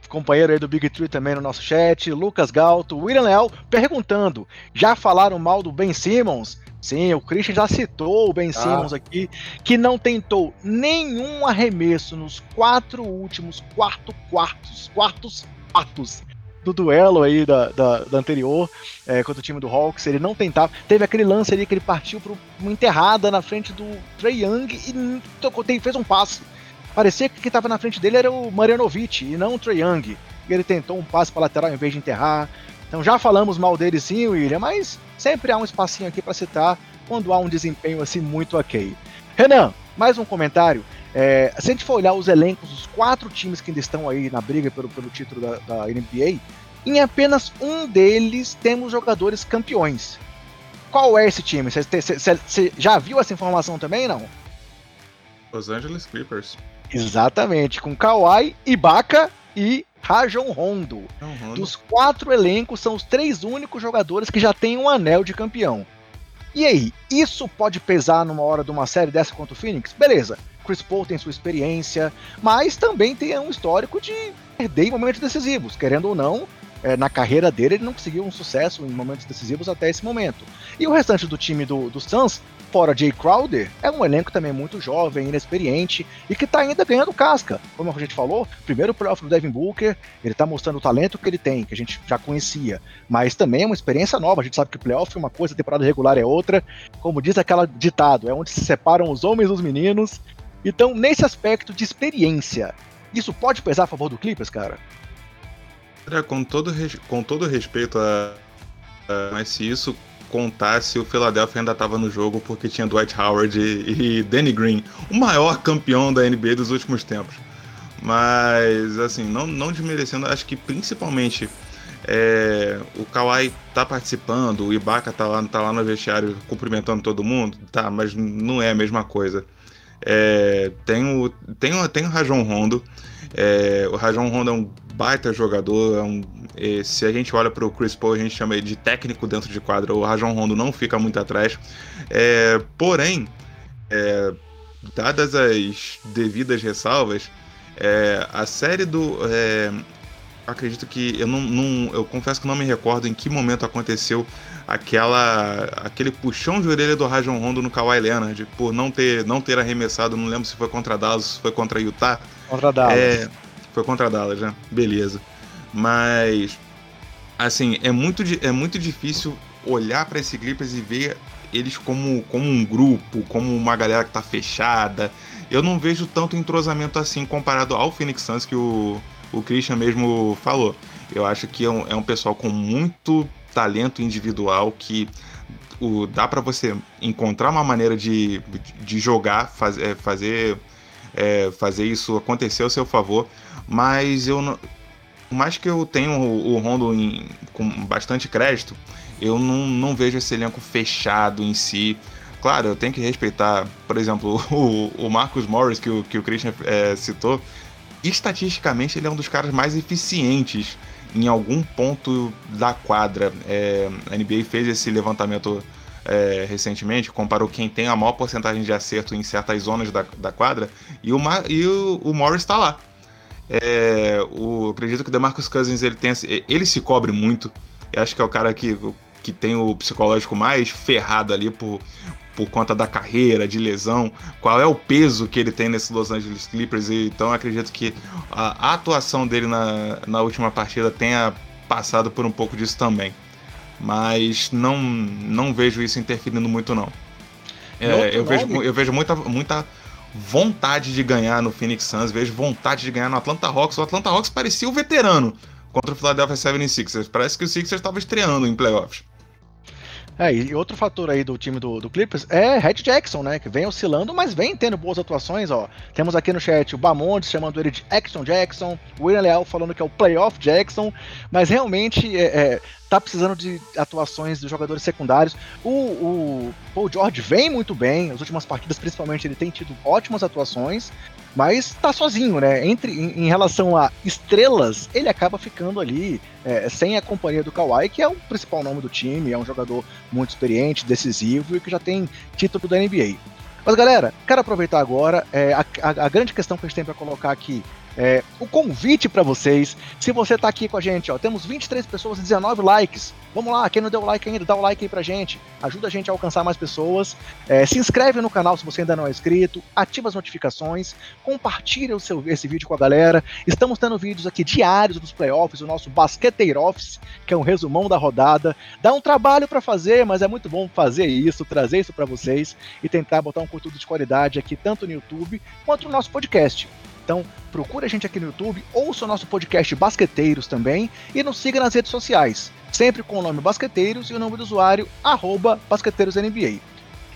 companheiro aí do Big Three também no nosso chat, Lucas Galto, William Leal, perguntando, já falaram mal do Ben Simmons? Sim, o Christian já citou o Ben ah. Simmons aqui, que não tentou nenhum arremesso nos quatro últimos quarto quartos, quartos quartos do duelo aí da, da, da anterior, é, contra o time do Hawks, ele não tentava, teve aquele lance ali que ele partiu para uma enterrada na frente do Trae Young e tocou, fez um passe. Parecia que quem estava na frente dele era o Marjanovic e não o Trae Young. Ele tentou um passe para lateral em vez de enterrar. Então já falamos mal dele sim, William, mas sempre há um espacinho aqui para citar quando há um desempenho assim muito ok. Renan, mais um comentário. É, se a gente for olhar os elencos dos quatro times que ainda estão aí na briga pelo, pelo título da, da N B A, em apenas um deles temos jogadores campeões. Qual é esse time? Você já viu essa informação também, não? Los Angeles Clippers. Exatamente, com Kawhi, Ibaka e Rajon Rondo. Uhum. Dos quatro elencos, são os três únicos jogadores que já têm um anel de campeão. E aí, isso pode pesar numa hora de uma série dessa contra o Phoenix? Beleza, Chris Paul tem sua experiência, mas também tem um histórico de perder em momentos decisivos. Querendo ou não, na carreira dele ele não conseguiu um sucesso em momentos decisivos até esse momento. E o restante do time do, do Suns, fora Jay Crowder, é um elenco também muito jovem, inexperiente e que tá ainda ganhando casca. Como a gente falou, primeiro o playoff do Devin Booker, ele tá mostrando o talento que ele tem, que a gente já conhecia, mas também é uma experiência nova. A gente sabe que o playoff é uma coisa, a temporada regular é outra. Como diz aquela ditado, é onde se separam os homens dos meninos. Então, nesse aspecto de experiência, isso pode pesar a favor do Clippers, cara? É, com, todo res... com todo respeito a... a... Mas se isso... contar se o Philadelphia ainda estava no jogo, porque tinha Dwight Howard e, e Danny Green, o maior campeão da N B A dos últimos tempos. Mas, assim, não, não desmerecendo, acho que principalmente é, o Kawhi tá participando, o Ibaka tá lá, tá lá no vestiário cumprimentando todo mundo, tá, mas não é a mesma coisa. É, tem, o, tem, o, tem o Rajon Rondo, é, o Rajon Rondo é um baita jogador, é um, é, se a gente olha para o Chris Paul, a gente chama ele de técnico dentro de quadra, o Rajon Rondo não fica muito atrás, é, porém, é, dadas as devidas ressalvas, é, a série do... É, acredito que... Eu, não, não, eu confesso que não me recordo em que momento aconteceu aquela, aquele puxão de orelha do Rajon Rondo no Kawhi Leonard, por não ter, não ter arremessado, não lembro se foi contra Dallas, se foi contra Utah. Contra Dallas. É, foi contra Dallas, né? Beleza. Mas, assim, é muito, é muito difícil olhar para esse Clippers e ver eles como, como um grupo, como uma galera que tá fechada. Eu não vejo tanto entrosamento assim comparado ao Phoenix Suns, que o, o Christian mesmo falou. Eu acho que é um, é um pessoal com muito talento individual, que o, dá para você encontrar uma maneira de, de jogar, faz, é, fazer... É, fazer isso acontecer ao seu favor, mas eu não, mais que eu tenho o, o Rondo em, com bastante crédito, eu não, não vejo esse elenco fechado em si. Claro, eu tenho que respeitar, por exemplo, o, o Marcus Morris, que o, que o Christian é, citou, estatisticamente ele é um dos caras mais eficientes em algum ponto da quadra. É, a N B A fez esse levantamento É, recentemente, comparou quem tem a maior porcentagem de acerto em certas zonas da, da quadra, e o, Ma, e o, o Morris está lá. É, o, acredito que o DeMarcus Cousins ele, tem, ele se cobre muito. Eu acho que é o cara que, que tem o psicológico mais ferrado ali por, por conta da carreira, de lesão, qual é o peso que ele tem nesse Los Angeles Clippers. Então acredito que a atuação dele na, na última partida tenha passado por um pouco disso também, mas não, não vejo isso interferindo muito não. É, eu, vejo, eu vejo muita, muita vontade de ganhar no Phoenix Suns, vejo vontade de ganhar no Atlanta Hawks. O Atlanta Hawks parecia o veterano contra o Philadelphia setenta e seis ers, parece que o Sixers estava estreando em playoffs. É, e outro fator aí do time do, do Clippers é Red Jackson, né, que vem oscilando, mas vem tendo boas atuações, ó. Temos aqui no chat o Bamontes chamando ele de Action Jackson, o William Leal falando que é o Playoff Jackson, mas realmente é, é, tá precisando de atuações dos jogadores secundários. O, o Paul George vem muito bem, as últimas partidas principalmente ele tem tido ótimas atuações, mas tá sozinho, né? Entre, em, em relação a estrelas, ele acaba ficando ali é, sem a companhia do Kawhi, que é o principal nome do time, é um jogador muito experiente, decisivo e que já tem título da N B A. Mas galera, quero aproveitar agora, é, a, a, a grande questão que a gente tem para colocar aqui é o convite para vocês. Se você tá aqui com a gente, ó, temos vinte e três pessoas e dezenove likes. Vamos lá, quem não deu like ainda, dá o like aí pra gente, ajuda a gente a alcançar mais pessoas. É, se inscreve no canal se você ainda não é inscrito, ativa as notificações, compartilha o seu, esse vídeo com a galera. Estamos tendo vídeos aqui diários dos playoffs, o nosso Basqueteiros, que é um resumão da rodada. Dá um trabalho pra fazer, mas é muito bom fazer isso, trazer isso pra vocês e tentar botar um conteúdo de qualidade aqui, tanto no YouTube quanto no nosso podcast. Então, procura a gente aqui no YouTube, ouça o nosso podcast Basqueteiros também e nos siga nas redes sociais, sempre com o nome Basqueteiros e o nome do usuário, arroba BasqueteirosNBA.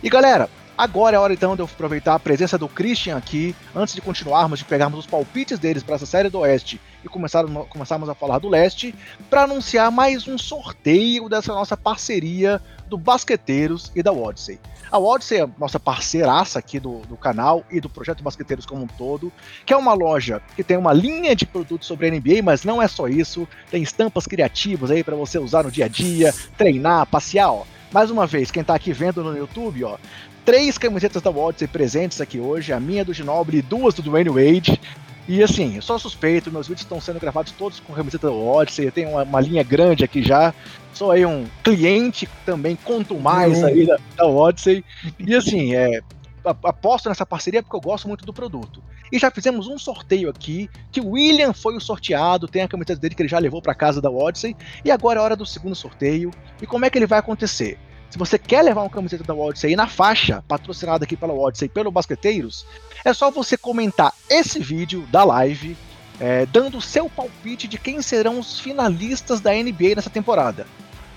E galera, agora é a hora então de eu aproveitar a presença do Christian aqui, antes de continuarmos, de pegarmos os palpites deles para essa série do Oeste e começar, começarmos a falar do Leste, para anunciar mais um sorteio dessa nossa parceria do Basqueteiros e da Odyssey. A Odyssey é a nossa parceiraça aqui do, do canal e do Projeto Basqueteiros como um todo, que é uma loja que tem uma linha de produtos sobre a N B A, mas não é só isso, tem estampas criativas aí para você usar no dia a dia, treinar, passear, ó. Mais uma vez, quem tá aqui vendo no YouTube, ó, três camisetas da Odyssey presentes aqui hoje, a minha do Ginobili e duas do Dwayne Wade. E assim, eu só suspeito, meus vídeos estão sendo gravados todos com camiseta da Odyssey, eu tenho uma, uma linha grande aqui já, sou aí um cliente também, conto mais uhum. aí da, da Odyssey. E assim, é, aposto nessa parceria porque eu gosto muito do produto. E já fizemos um sorteio aqui, que o William foi o sorteado, tem a camiseta dele que ele já levou para casa da Odyssey, e agora é a hora do segundo sorteio. E como é que ele vai acontecer? Se você quer levar uma camiseta da Odyssey na faixa, patrocinada aqui pela Odyssey e pelo Basqueteiros, é só você comentar esse vídeo da live, é, dando o seu palpite de quem serão os finalistas da N B A nessa temporada.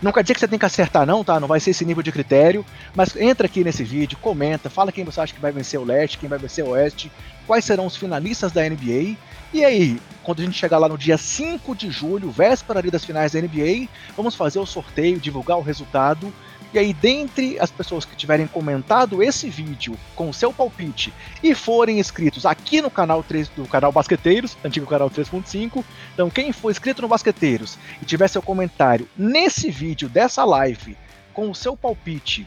Não quer dizer que você tem que acertar não, tá? Não vai ser esse nível de critério, mas entra aqui nesse vídeo, comenta, fala quem você acha que vai vencer o Leste, quem vai vencer o Oeste, quais serão os finalistas da N B A. E aí, quando a gente chegar lá no dia cinco de julho, véspera ali das finais da N B A, vamos fazer o sorteio, divulgar o resultado. E aí, dentre as pessoas que tiverem comentado esse vídeo com o seu palpite e forem inscritos aqui no canal três do canal Basqueteiros, antigo canal três ponto cinco, então quem for inscrito no Basqueteiros e tiver seu comentário nesse vídeo dessa live com o seu palpite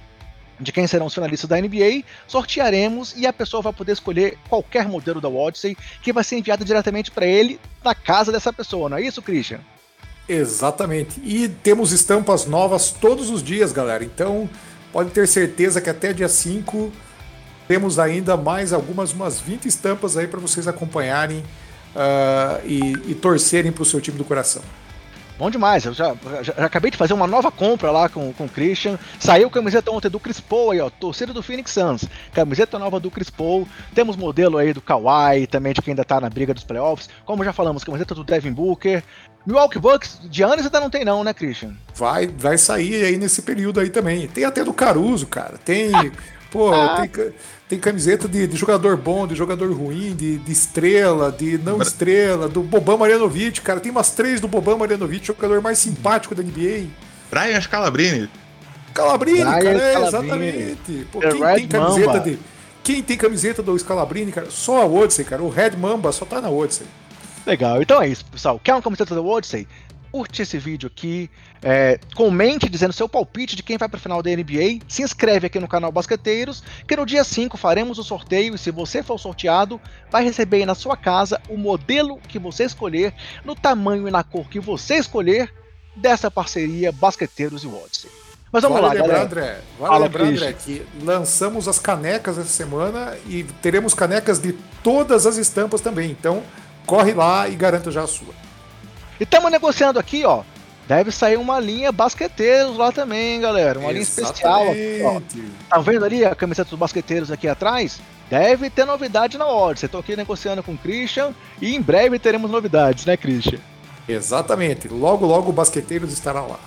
de quem serão os finalistas da N B A, sortearemos e a pessoa vai poder escolher qualquer modelo da Odyssey que vai ser enviado diretamente para ele na casa dessa pessoa, não é isso, Christian? Exatamente, e temos estampas novas todos os dias, galera, então pode ter certeza que até dia cinco temos ainda mais algumas, umas vinte estampas aí para vocês acompanharem uh, e, e torcerem para o seu time do coração. Bom demais, eu já, já, já acabei de fazer uma nova compra lá com, com o Christian, saiu camiseta ontem do Chris Paul aí, ó, torcida do Phoenix Suns, camiseta nova do Chris Paul, temos modelo aí do Kawhi, também de quem ainda tá na briga dos playoffs, como já falamos, camiseta do Devin Booker, Milwaukee Bucks, Giannis ainda não tem não, né, Christian? Vai, vai sair aí nesse período aí também, tem até do Caruso, cara, tem... Pô, ah. tem, tem camiseta de, de jogador bom, de jogador ruim, de, de estrela, de não estrela, do Boban Marjanovic, cara. Tem umas três do Boban Marjanovic, jogador mais simpático da N B A. Brian Scalabrine. Scalabrine, Brian cara, é, exatamente. Pô, quem Red tem camiseta Mamba. de. Quem tem camiseta do Scalabrine, cara? Só a Odyssey, cara. O Red Mamba só tá na Odyssey. Legal, então é isso, pessoal. Quer uma camiseta da Odyssey? Curte esse vídeo aqui, é, comente dizendo seu palpite de quem vai para a final da N B A, se inscreve aqui no canal Basqueteiros, que no dia cinco faremos o sorteio e se você for sorteado, vai receber aí na sua casa o modelo que você escolher, no tamanho e na cor que você escolher, dessa parceria Basqueteiros e Odyssey. Mas vamos vale lá, lembrar, André, vale Fala, lembrar, André, que lançamos as canecas essa semana e teremos canecas de todas as estampas também. Então, corre lá e garanta já a sua. E estamos negociando aqui, ó. Deve sair uma linha Basqueteiros lá também, galera. Uma Exatamente. linha especial. Ó. Tá vendo ali a camiseta dos Basqueteiros aqui atrás? Deve ter novidade na Odyssey. Estou aqui negociando com o Christian e em breve teremos novidades, né, Christian? Exatamente. Logo, logo o Basqueteiros estará lá.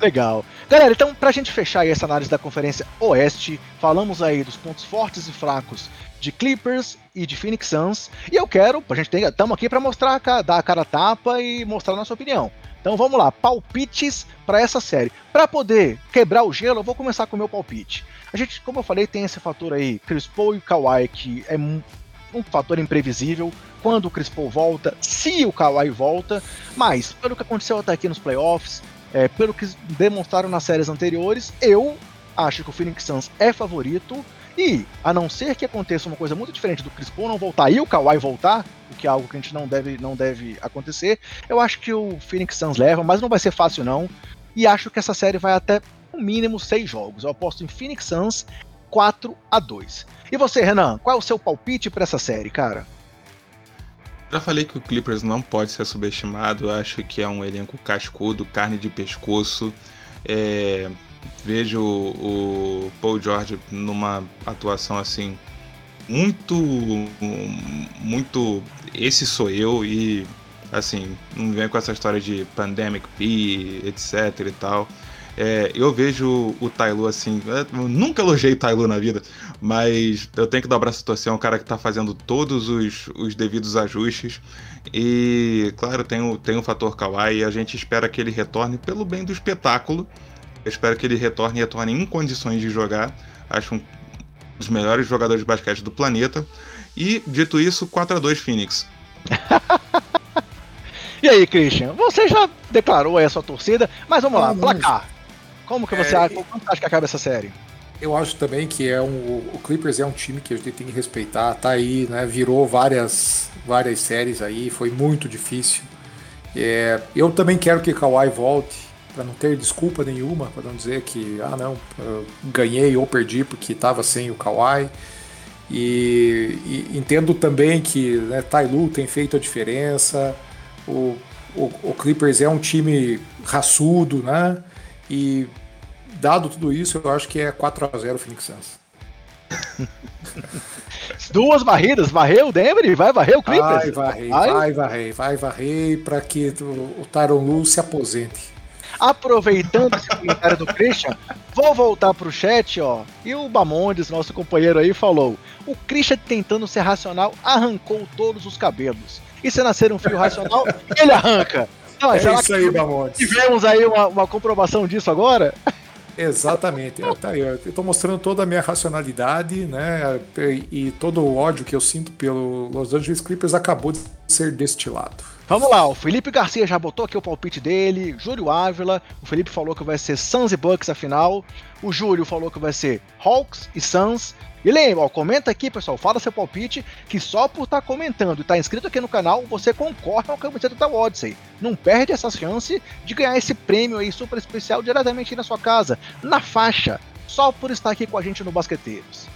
Legal. Galera, então pra gente fechar aí essa análise da Conferência Oeste, falamos aí dos pontos fortes e fracos de Clippers e de Phoenix Suns, e eu quero, a gente tem, estamos aqui pra mostrar, dar a cara a tapa e mostrar a nossa opinião. Então vamos lá, palpites pra essa série. Pra poder quebrar o gelo, eu vou começar com o meu palpite. A gente, como eu falei, tem esse fator aí, Chris Paul e Kawhi, que é um, um fator imprevisível. Quando o Chris Paul volta, se o Kawhi volta, mas pelo que aconteceu até aqui nos playoffs, É, pelo que demonstraram nas séries anteriores, eu acho que o Phoenix Suns é favorito e, a não ser que aconteça uma coisa muito diferente do Chris Paul não voltar e o Kawhi voltar, o que é algo que a gente não deve, não deve acontecer, eu acho que o Phoenix Suns leva, mas não vai ser fácil não, e acho que essa série vai até no mínimo seis jogos. Eu aposto em Phoenix Suns quatro a dois. E você, Renan, qual é o seu palpite para essa série, cara? Já falei que o Clippers não pode ser subestimado, eu acho que é um elenco cascudo, carne de pescoço. É, vejo o Paul George numa atuação assim, muito, muito, esse sou eu, e assim, não vem com essa história de pandemic P, etc e tal. É, eu vejo o Ty Lue assim, eu nunca elogiei o Ty Lue na vida, mas eu tenho que dar o braço a torcer, é um cara que tá fazendo todos os, os devidos ajustes, e claro, tem o, tem o fator Kawhi, e a gente espera que ele retorne pelo bem do espetáculo, eu espero que ele retorne e retorne em condições de jogar, acho um dos melhores jogadores de basquete do planeta, e dito isso, quatro a dois Phoenix. E aí, Christian, você já declarou aí a sua torcida, mas vamos ah, lá, placar. Como que você é, acha, como acha que acaba essa série? Eu acho também que é um, o Clippers é um time que a gente tem que respeitar, tá aí, né? Virou várias, várias séries aí, foi muito difícil. É, eu também quero que Kawhi volte, para não ter desculpa nenhuma, para não dizer que, ah não, ganhei ou perdi porque estava sem o Kawhi. E, e entendo também que, né, Ty Lue tem feito a diferença, o, o, o Clippers é um time raçudo, né? E dado tudo isso, eu acho que é quatro a zero Phoenix Suns. Duas varridas, varreu o Denver e vai varrer o Clippers. Vai varrer, vai, vai varrer, vai varrer para que o Tyronn Lue se aposente. Aproveitando esse comentário do Christian, vou voltar pro chat, ó. E o Bamondes, nosso companheiro aí, falou: o Christian tentando ser racional arrancou todos os cabelos. E se nascer um fio racional, ele arranca. Não, é isso aí, Bamondes. Tivemos aí uma, uma comprovação disso agora? Exatamente. Eu estou mostrando toda a minha racionalidade, né? E todo o ódio que eu sinto pelo Los Angeles Clippers acabou de ser destilado. Vamos lá, o Felipe Garcia já botou aqui o palpite dele, Júlio Ávila, o Felipe falou que vai ser Suns e Bucks a final, o Júlio falou que vai ser Hawks e Suns, e lembra, ó, comenta aqui, pessoal, fala seu palpite, que só por estar tá comentando e estar tá inscrito aqui no canal, você concorre ao camiseta da Odyssey, não perde essa chance de ganhar esse prêmio aí super especial diretamente aí na sua casa, na faixa, só por estar aqui com a gente no Basqueteiros.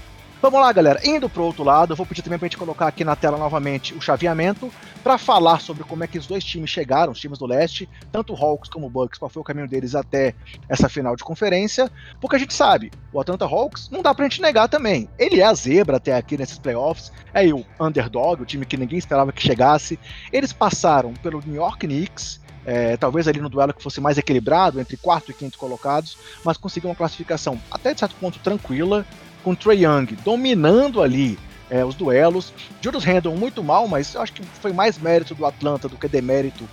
Vamos lá, galera, indo pro outro lado, eu vou pedir também pra gente colocar aqui na tela novamente o chaveamento para falar sobre como é que os dois times chegaram, os times do leste, tanto o Hawks como o Bucks, qual foi o caminho deles até essa final de conferência, porque a gente sabe, o Atlanta Hawks não dá pra gente negar também, ele é a zebra até aqui nesses playoffs, é o underdog, o time que ninguém esperava que chegasse, eles passaram pelo New York Knicks, É, talvez ali no duelo que fosse mais equilibrado entre quarto e quinto colocados, mas conseguiu uma classificação até de certo ponto tranquila, com o Trae Young dominando ali é, os duelos, Julius Randle muito mal, mas eu acho que foi mais mérito do Atlanta do que demérito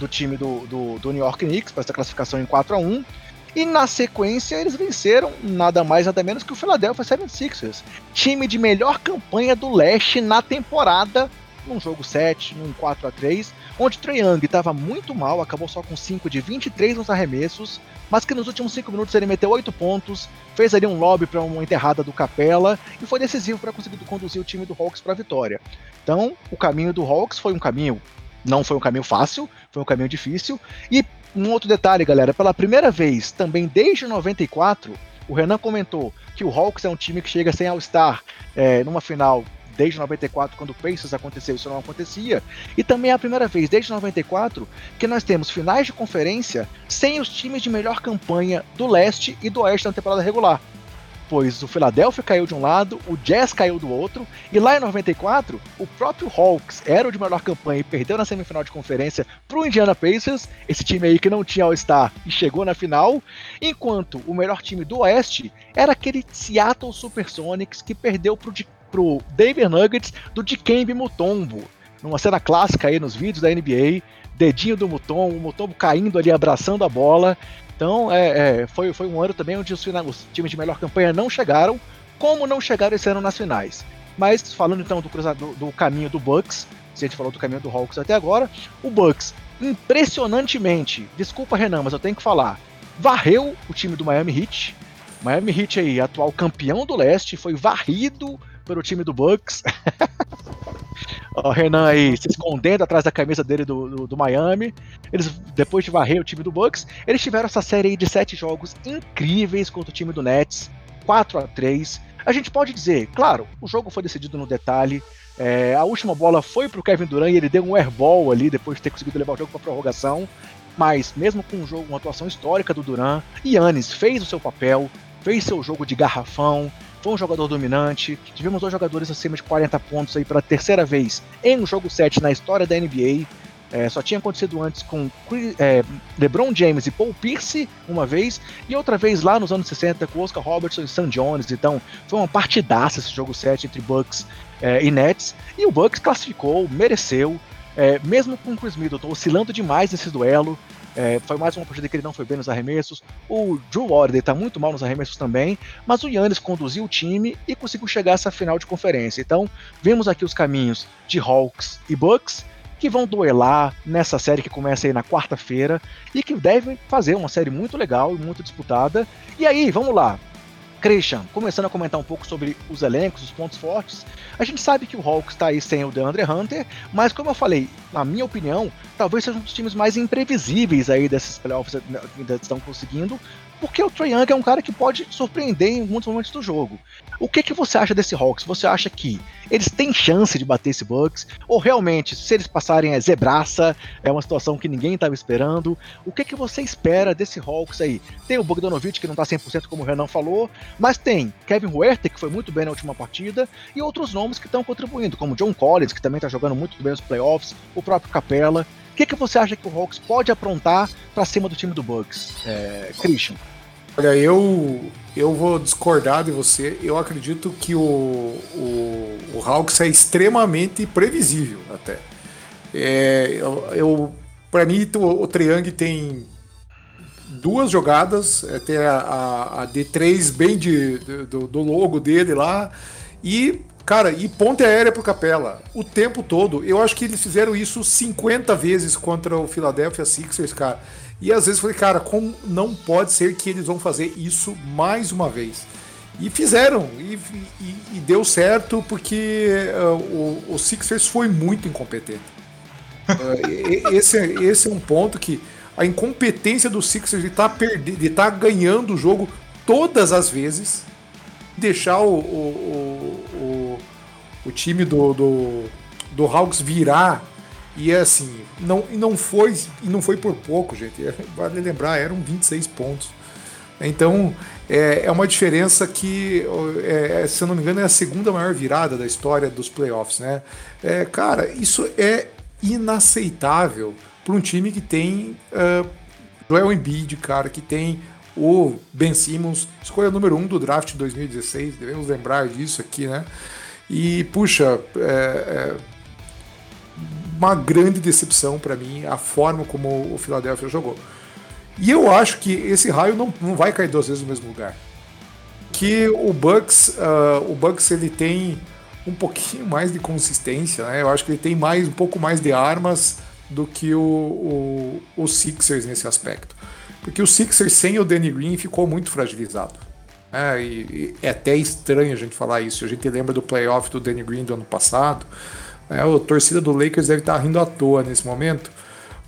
do time do, do, do New York Knicks para essa classificação em quatro a um, e na sequência eles venceram nada mais nada menos que o Philadelphia setenta e seis ers, time de melhor campanha do leste na temporada, num jogo sete, num quatro a três, onde Trae Young estava muito mal, acabou só com cinco de vinte e três nos arremessos, mas que nos últimos cinco minutos ele meteu oito pontos, fez ali um lobby para uma enterrada do Capela e foi decisivo para conseguir conduzir o time do Hawks para a vitória. Então, o caminho do Hawks foi um caminho, não foi um caminho fácil, foi um caminho difícil, e um outro detalhe, galera, pela primeira vez, também desde noventa e quatro, o Renan comentou que o Hawks é um time que chega sem All-Star é, numa final desde noventa e quatro, quando o Pacers aconteceu, isso não acontecia, e também é a primeira vez desde noventa e quatro que nós temos finais de conferência sem os times de melhor campanha do leste e do oeste na temporada regular, pois o Philadelphia caiu de um lado, o Jazz caiu do outro, e lá em noventa e quatro, o próprio Hawks era o de melhor campanha e perdeu na semifinal de conferência para o Indiana Pacers, esse time aí que não tinha All-Star e chegou na final, enquanto o melhor time do Oeste era aquele Seattle SuperSonics que perdeu para o Denver Nuggets do Dikembe Mutombo, numa cena clássica aí nos vídeos da N B A, dedinho do Mutombo, o Mutombo caindo ali, abraçando a bola. Então, é, é, foi, foi um ano também onde os, finais, os times de melhor campanha não chegaram, como não chegaram esse ano nas finais. Mas, falando então do, do, do caminho do Bucks, se a gente falou do caminho do Hawks até agora, o Bucks, impressionantemente, desculpa Renan, mas eu tenho que falar, varreu o time do Miami Heat. Miami Heat aí, atual campeão do leste, foi varrido pelo time do Bucks. O Renan aí se escondendo atrás da camisa dele do, do, do Miami. Eles, depois de varrer o time do Bucks, eles tiveram essa série aí de sete jogos incríveis contra o time do Nets, quatro a três. A gente pode dizer, claro, o jogo foi decidido no detalhe. É, a última bola foi pro Kevin Durant e ele deu um airball ali depois de ter conseguido levar o jogo pra prorrogação. Mas mesmo com um jogo, uma atuação histórica do Durant, Giannis fez o seu papel, fez seu jogo de garrafão, foi um jogador dominante, tivemos dois jogadores acima de quarenta pontos aí pela terceira vez em um jogo sete na história da N B A, é, só tinha acontecido antes com Chris, é, LeBron James e Paul Pierce uma vez, e outra vez lá nos anos sessenta com Oscar Robertson e Stan Jones, então foi uma partidaça esse jogo sete entre Bucks é, e Nets, e o Bucks classificou, mereceu, é, mesmo com o Chris Middleton oscilando demais nesse duelo. É, foi mais uma partida que ele não foi bem nos arremessos. O Drew Holiday está muito mal nos arremessos também, mas o Giannis conduziu o time e conseguiu chegar a essa final de conferência. Então, vemos aqui os caminhos de Hawks e Bucks, que vão duelar nessa série que começa aí na quarta-feira e que devem fazer uma série muito legal e muito disputada. E aí, vamos lá. Christian, começando a comentar um pouco sobre os elencos, os pontos fortes, a gente sabe que o Hawks está aí sem o DeAndre Hunter, mas como eu falei, na minha opinião, talvez seja um dos times mais imprevisíveis aí desses playoffs que ainda estão conseguindo, porque o Trae Young é um cara que pode surpreender em muitos momentos do jogo. O que, que você acha desse Hawks? Você acha que eles têm chance de bater esse Bucks? Ou realmente, se eles passarem a zebraça, é uma situação que ninguém estava esperando? O que, que você espera desse Hawks aí? Tem o Bogdanovic, que não está cem por cento como o Renan falou, mas tem Kevin Huerter, que foi muito bem na última partida, e outros nomes que estão contribuindo, como John Collins, que também está jogando muito bem nos playoffs, o próprio Capela. O que, que você acha que o Hawks pode aprontar para cima do time do Bucks, é, Christian? Olha, eu, eu vou discordar de você. Eu acredito que o, o, o Hawks é extremamente previsível até. É, eu, eu, para mim, o, o Trae Young tem duas jogadas, tem a, a, a D três bem de, do, do logo dele lá, e... Cara, e ponte aérea pro Capela o tempo todo. Eu acho que eles fizeram isso cinquenta vezes contra o Philadelphia Sixers, cara. E às vezes eu falei, cara, como não pode ser que eles vão fazer isso mais uma vez? E fizeram, e, e, e deu certo, porque uh, o, o Sixers foi muito incompetente. Uh, esse, esse é um ponto que a incompetência do Sixers de tá perdendo, de tá ganhando o jogo todas as vezes, deixar o, o, o, o time do, do, do Hawks virar, e assim, não, não foi, não foi por pouco, gente, vale lembrar, eram vinte e seis pontos, então é, é uma diferença que, é, se eu não me engano, é a segunda maior virada da história dos playoffs, né, é, cara, isso é inaceitável para um time que tem uh, Joel Embiid, cara, que tem o Ben Simmons, escolha número um do draft de dois mil e dezesseis, devemos lembrar disso aqui, né? E, puxa, é, é uma grande decepção para mim a forma como o Philadelphia jogou. E eu acho que esse raio não, não vai cair duas vezes no mesmo lugar. Que o Bucks, uh, o Bucks ele tem um pouquinho mais de consistência, né? Eu acho que ele tem mais, um pouco mais de armas do que o, o, o Sixers nesse aspecto. Porque o Sixers sem o Danny Green ficou muito fragilizado. É, e, e é até estranho a gente falar isso. A gente lembra do playoff do Danny Green do ano passado. É, a torcida do Lakers deve estar rindo à toa nesse momento.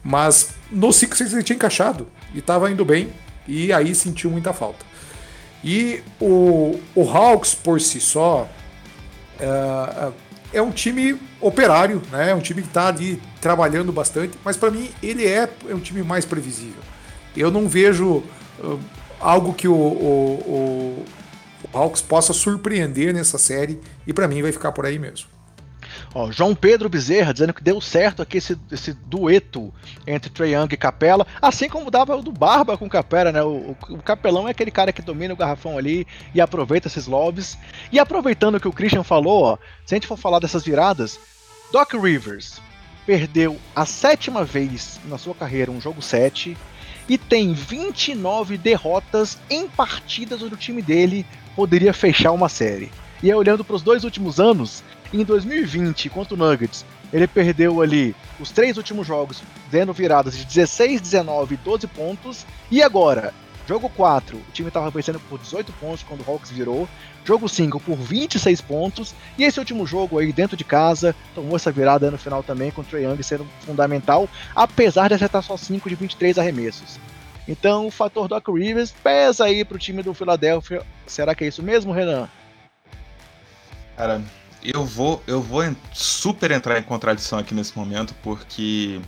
Mas no Sixers ele tinha encaixado e estava indo bem, e aí sentiu muita falta. E o, o Hawks por si só uh, é um time operário, né? É um time que está ali trabalhando bastante, mas para mim ele é, é um time mais previsível. Eu não vejo uh, algo que o, o, o, o Hawks possa surpreender nessa série, e para mim vai ficar por aí mesmo. Ó, João Pedro Bezerra dizendo que deu certo aqui esse, esse dueto entre Trae Young e Capela, assim como dava o do Barba com o Capela, né? O, o, o Capelão é aquele cara que domina o garrafão ali e aproveita esses lobbies. E aproveitando o que o Christian falou, ó, se a gente for falar dessas viradas, Doc Rivers perdeu a sétima vez na sua carreira um jogo sete e tem vinte e nove derrotas em partidas onde o time dele poderia fechar uma série. E aí, olhando para os dois últimos anos, em dois mil e vinte, contra o Nuggets, ele perdeu ali os três últimos jogos, dando viradas de dezesseis, dezenove e doze pontos. E agora, jogo quatro, o time estava vencendo por dezoito pontos quando o Hawks virou. Jogo cinco, por vinte e seis pontos. E esse último jogo aí, dentro de casa, tomou essa virada no final também, com o Trae Young sendo fundamental, apesar de acertar só cinco de vinte e três arremessos. Então, o fator Doc Rivers pesa aí para o time do Philadelphia. Será que é isso mesmo, Renan? Cara... Eu vou, eu vou super entrar em contradição aqui nesse momento, porque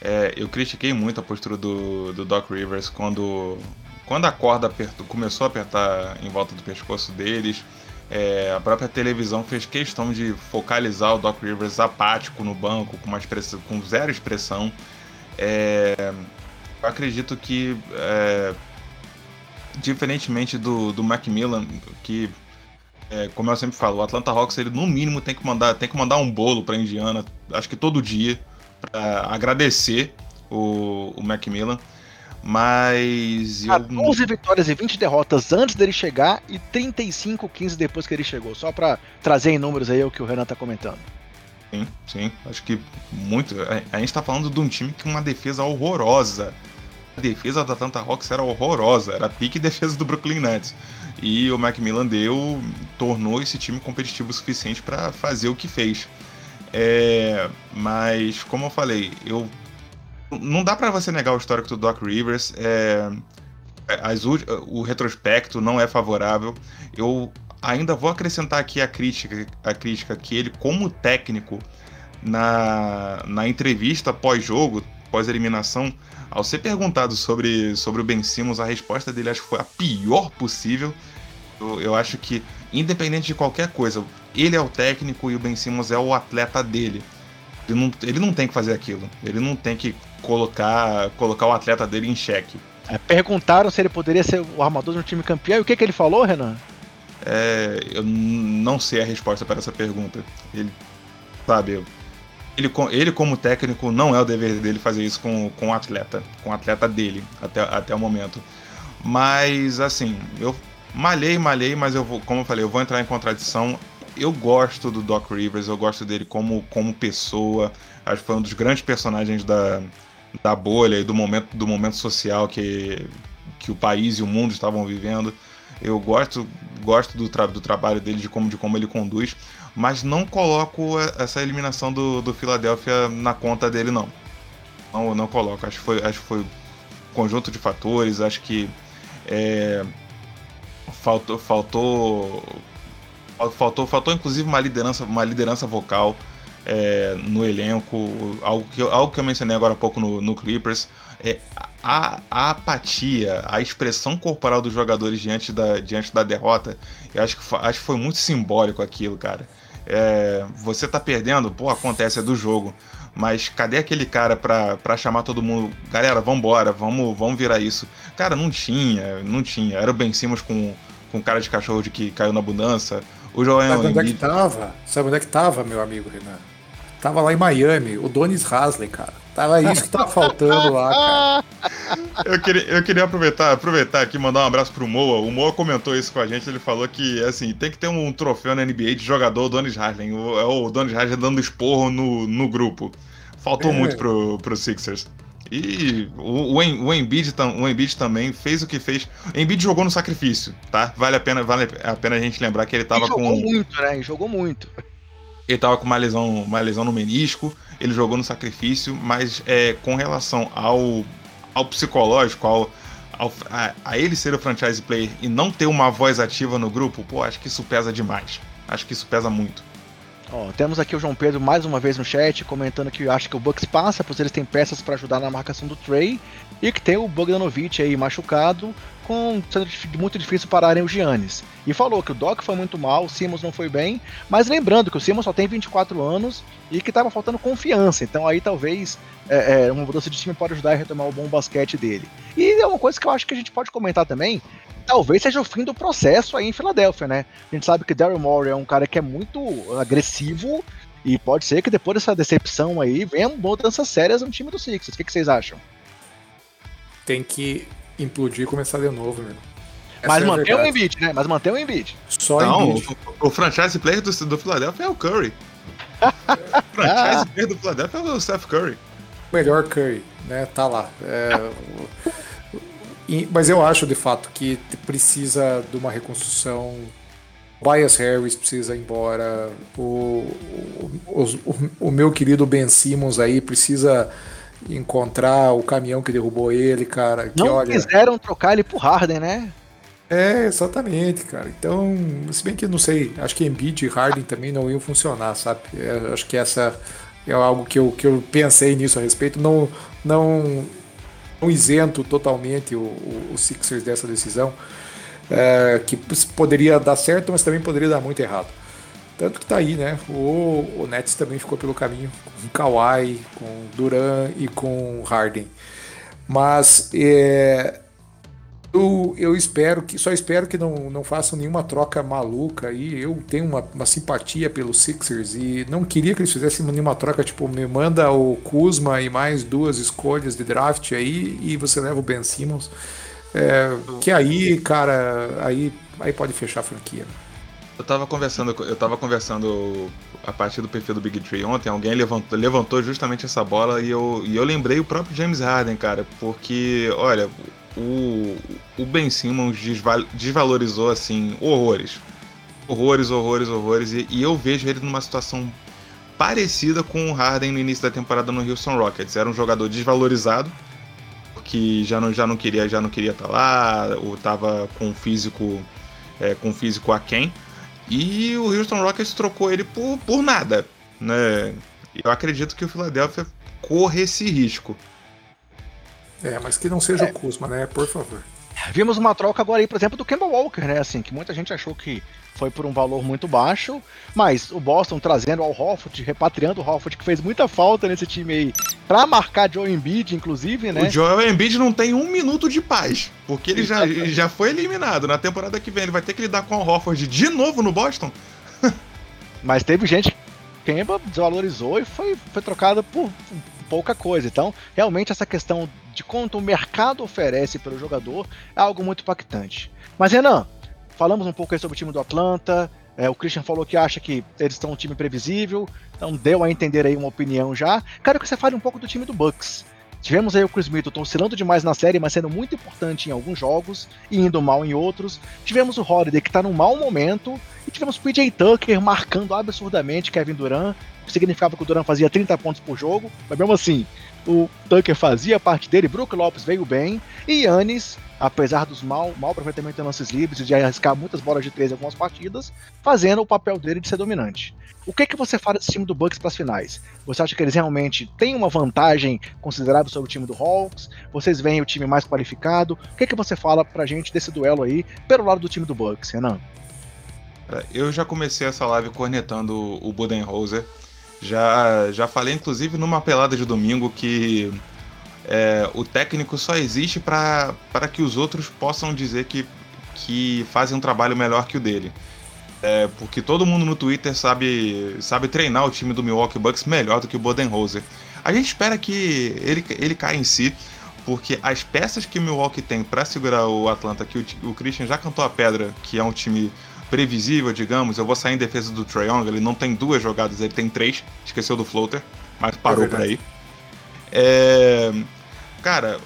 é, eu critiquei muito a postura do, do Doc Rivers quando, quando a corda apertou, começou a apertar em volta do pescoço deles. É, a própria televisão fez questão de focalizar o Doc Rivers apático no banco, com, uma expressão, com zero expressão. É, eu acredito que, é, diferentemente do, do Macmillan, que... É, como eu sempre falo, o Atlanta Hawks, ele no mínimo tem que mandar, tem que mandar um bolo para Indiana, acho que todo dia, para agradecer o, o Macmillan. Mas... Eu... onze vitórias e vinte derrotas antes dele chegar e trinta e cinco a quinze depois que ele chegou, só para trazer em números aí o que o Renan tá comentando. Sim, sim, acho que muito. A gente tá falando de um time que uma defesa horrorosa. A defesa da Atlanta Hawks era horrorosa, era pique defesa do Brooklyn Nets. E o Macmillan deu, tornou esse time competitivo o suficiente para fazer o que fez. É, mas, como eu falei, eu, não dá para você negar o histórico do Doc Rivers. É, as, o retrospecto não é favorável. Eu ainda vou acrescentar aqui a crítica, a crítica que ele, como técnico, na, na entrevista pós-jogo, pós-eliminação, ao ser perguntado sobre, sobre o Ben Simmons, a resposta dele acho que foi a pior possível. Eu, eu acho que, independente de qualquer coisa, ele é o técnico e o Ben Simmons é o atleta dele. Ele não, ele não tem que fazer aquilo. Ele não tem que colocar, colocar o atleta dele em xeque. É, perguntaram se ele poderia ser o armador de um time campeão. E o que, que ele falou, Renan? É, eu não sei a resposta para essa pergunta. Ele, sabe... Ele, ele, como técnico, não é o dever dele fazer isso com, com o atleta, com o atleta dele, até, até o momento. Mas, assim, eu malhei, malhei, mas eu vou, como eu falei, eu vou entrar em contradição. Eu gosto do Doc Rivers, eu gosto dele como, como pessoa. Acho que foi um dos grandes personagens da, da bolha e do momento, do momento social que, que o país e o mundo estavam vivendo. Eu gosto, gosto do, tra- do trabalho dele, de como, de como ele conduz. Mas não coloco essa eliminação do, do Philadelphia na conta dele, não. Não, não coloco. Acho que foi, acho que foi um conjunto de fatores. Acho que é, faltou, faltou, faltou, faltou, inclusive, uma liderança, uma liderança vocal é, no elenco. Algo que, algo que eu mencionei agora há pouco no, no Clippers. É, a, a apatia, a expressão corporal dos jogadores diante da, diante da derrota, eu acho que, acho que foi muito simbólico aquilo, cara. É, você tá perdendo, pô, acontece, é do jogo. Mas cadê aquele cara pra, pra chamar todo mundo? Galera, vambora, vamos, vamos virar isso. Cara, não tinha, não tinha. Era o Ben Simmons com, com cara de cachorro de que caiu na abundância. O Joel Embiid... Sabe onde é que tava? Sabe onde é que tava, meu amigo Renan? Tava lá em Miami, o Donis Haslem, cara. Tava isso que tava faltando lá, cara. Eu queria, eu queria aproveitar, aproveitar aqui e mandar um abraço pro Moa. O Moa comentou isso com a gente, ele falou que, assim, tem que ter um troféu na N B A de jogador Donis Haslem. É o, o Donis Haslem dando esporro no, no grupo. Faltou é. muito pro, pro Sixers. E o, o, o, Embiid, o Embiid também fez o que fez. O Embiid jogou no sacrifício, tá? Vale a pena, vale a pena a gente lembrar que ele tava ele jogou com... Jogou muito, né? Ele jogou muito. Ele tava com uma lesão, uma lesão no menisco, ele jogou no sacrifício, mas é, com relação ao, ao psicológico, ao, ao, a, a ele ser o franchise player e não ter uma voz ativa no grupo, pô, acho que isso pesa demais. Acho que isso pesa muito. Oh, temos aqui o João Pedro mais uma vez no chat, comentando que acha que o Bucks passa, pois eles têm peças para ajudar na marcação do Trae, e que tem o Bogdanovic aí machucado, com sendo muito difícil pararem o Giannis. E falou que o Doc foi muito mal, o Simmons não foi bem, mas lembrando que o Simmons só tem vinte e quatro anos e que estava faltando confiança, então aí talvez é, é, uma mudança de time pode ajudar a retomar o bom basquete dele. E é uma coisa que eu acho que a gente pode comentar também, talvez seja o fim do processo aí em Filadélfia, né? A gente sabe que Daryl Morey é um cara que é muito agressivo e pode ser que depois dessa decepção aí venham mudanças sérias no time do Sixers. O que, que vocês acham? Tem que implodir e começar de novo, mano. Mas é manter o Embiid, né? Mas manter o Embiid. Só não, Embiid. O, o franchise player do, do Philadelphia é o Curry. O franchise player do Philadelphia é o Steph Curry. O melhor Curry, né? Tá lá. É... E, mas eu acho, de fato, que precisa de uma reconstrução. O Tobias Harris precisa ir embora. O, o, o, o meu querido Ben Simmons aí precisa encontrar o caminhão que derrubou ele, cara. Que, não olha, quiseram trocar ele pro Harden, né? É, exatamente, cara. Então, se bem que não sei, acho que Embiid e Harden também não iam funcionar, sabe? É, acho que essa é algo que eu, que eu pensei nisso a respeito. Não... não não isento totalmente o, o, o Sixers dessa decisão, é, que poderia dar certo, mas também poderia dar muito errado. Tanto que tá aí, né? O, o Nets também ficou pelo caminho com Kawhi, com Durant e com Harden. Mas é, eu, eu espero que, só espero que não, não façam nenhuma troca maluca aí. Eu tenho uma, uma simpatia pelos Sixers e não queria que eles fizessem nenhuma troca, tipo, me manda o Kuzma e mais duas escolhas de draft aí e você leva o Ben Simmons. É, que aí, cara, aí, aí pode fechar a franquia. Eu tava conversando, eu tava conversando a partir do perfil do Big Three ontem, alguém levantou, levantou justamente essa bola e eu, e eu lembrei o próprio James Harden, cara, porque, olha... O, o Ben Simmons desval, desvalorizou, assim, horrores. Horrores, horrores, horrores. E, e eu vejo ele numa situação parecida com o Harden no início da temporada no Houston Rockets. Era um jogador desvalorizado, que já não, já não queria já não queria estar lá, ou estava com o físico, é, com o físico aquém. E o Houston Rockets trocou ele por, por nada, né? Eu acredito que o Philadelphia corre esse risco. É, mas que não seja é. o Kuzma, né? Por favor. Vimos uma troca agora aí, por exemplo, do Kemba Walker, né? Assim, que muita gente achou que foi por um valor muito baixo, mas o Boston trazendo ao Horford, repatriando o Horford, que fez muita falta nesse time aí, pra marcar Joel Embiid, inclusive, né? O Joel Embiid não tem um minuto de paz, porque ele já, já foi eliminado. Na temporada que vem ele vai ter que lidar com o Horford de novo no Boston. Mas teve gente que Kemba desvalorizou e foi, foi trocado por pouca coisa. Então, realmente, essa questão de quanto o mercado oferece pelo jogador é algo muito impactante. Mas, Renan, falamos um pouco aí sobre o time do Atlanta, é, o Christian falou que acha que eles estão um time previsível, então deu a entender aí uma opinião já. Quero que você fale um pouco do time do Bucks. Tivemos aí o Chris Middleton oscilando demais na série, mas sendo muito importante em alguns jogos e indo mal em outros. Tivemos o Holiday, que está num mau momento, e tivemos o P J Tucker marcando absurdamente Kevin Durant, o que significava que o Durant fazia trinta pontos por jogo, mas mesmo assim, o Tucker fazia parte dele, Brook Lopez veio bem, e Giannis, apesar dos mau, mau aproveitamento em lances livres e de arriscar muitas bolas de três em algumas partidas, fazendo o papel dele de ser dominante. O que, que você fala desse time do Bucks para as finais? Você acha que eles realmente têm uma vantagem considerável sobre o time do Hawks? Vocês veem o time mais qualificado? O que, que você fala pra gente desse duelo aí, pelo lado do time do Bucks, Renan? Eu já comecei essa live cornetando o Budenholzer. Já, já falei, inclusive, numa pelada de domingo que é, o técnico só existe para que os outros possam dizer que, que fazem um trabalho melhor que o dele. É, porque todo mundo no Twitter sabe, sabe treinar o time do Milwaukee Bucks melhor do que o Budenholzer. A gente espera que ele, ele caia em si, porque as peças que o Milwaukee tem para segurar o Atlanta, que o, o Christian já cantou a pedra, que é um time previsível, digamos, eu vou sair em defesa do Trae Young, ele não tem duas jogadas, ele tem três, esqueceu do floater, mas parou é por aí. É... Cara...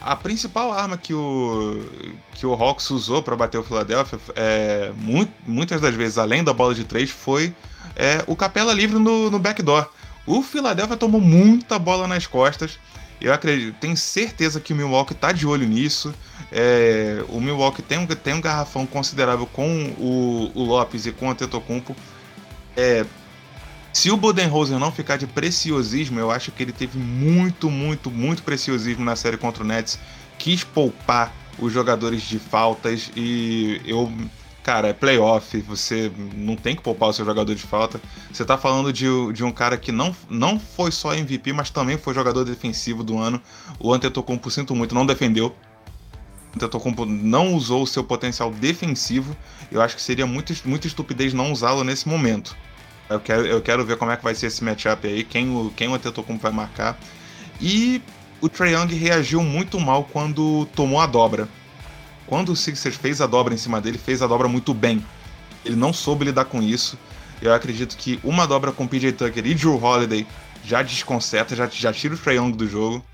A principal arma que o, que o Hawks usou para bater o Philadelphia, é, muito, muitas das vezes, além da bola de três, foi é, o Capela livre no, no backdoor. O Philadelphia tomou muita bola nas costas. Eu acredito, tenho certeza que o Milwaukee está de olho nisso. É, o Milwaukee tem um, tem um garrafão considerável com o, o Lopez e com o Antetokounmpo. É, se o Budenholzer não ficar de preciosismo, eu acho que ele teve muito, muito, muito preciosismo na série contra o Nets. Quis poupar os jogadores de faltas e eu... Cara, é playoff, você não tem que poupar o seu jogador de falta. Você tá falando de, de um cara que não, não foi só M V P, mas também foi jogador defensivo do ano. O Antetokounmpo, sinto muito, não defendeu. O Antetokounmpo não usou o seu potencial defensivo. Eu acho que seria muito, muita estupidez não usá-lo nesse momento. Eu quero, eu quero ver como é que vai ser esse matchup aí, quem o, quem o Antetokounmpo vai marcar. E o Trae Young reagiu muito mal quando tomou a dobra. Quando o Sixers fez a dobra em cima dele, fez a dobra muito bem. Ele não soube lidar com isso. Eu acredito que uma dobra com P J Tucker e Drew Holiday já desconcerta, já, já tira o Trae Young do jogo.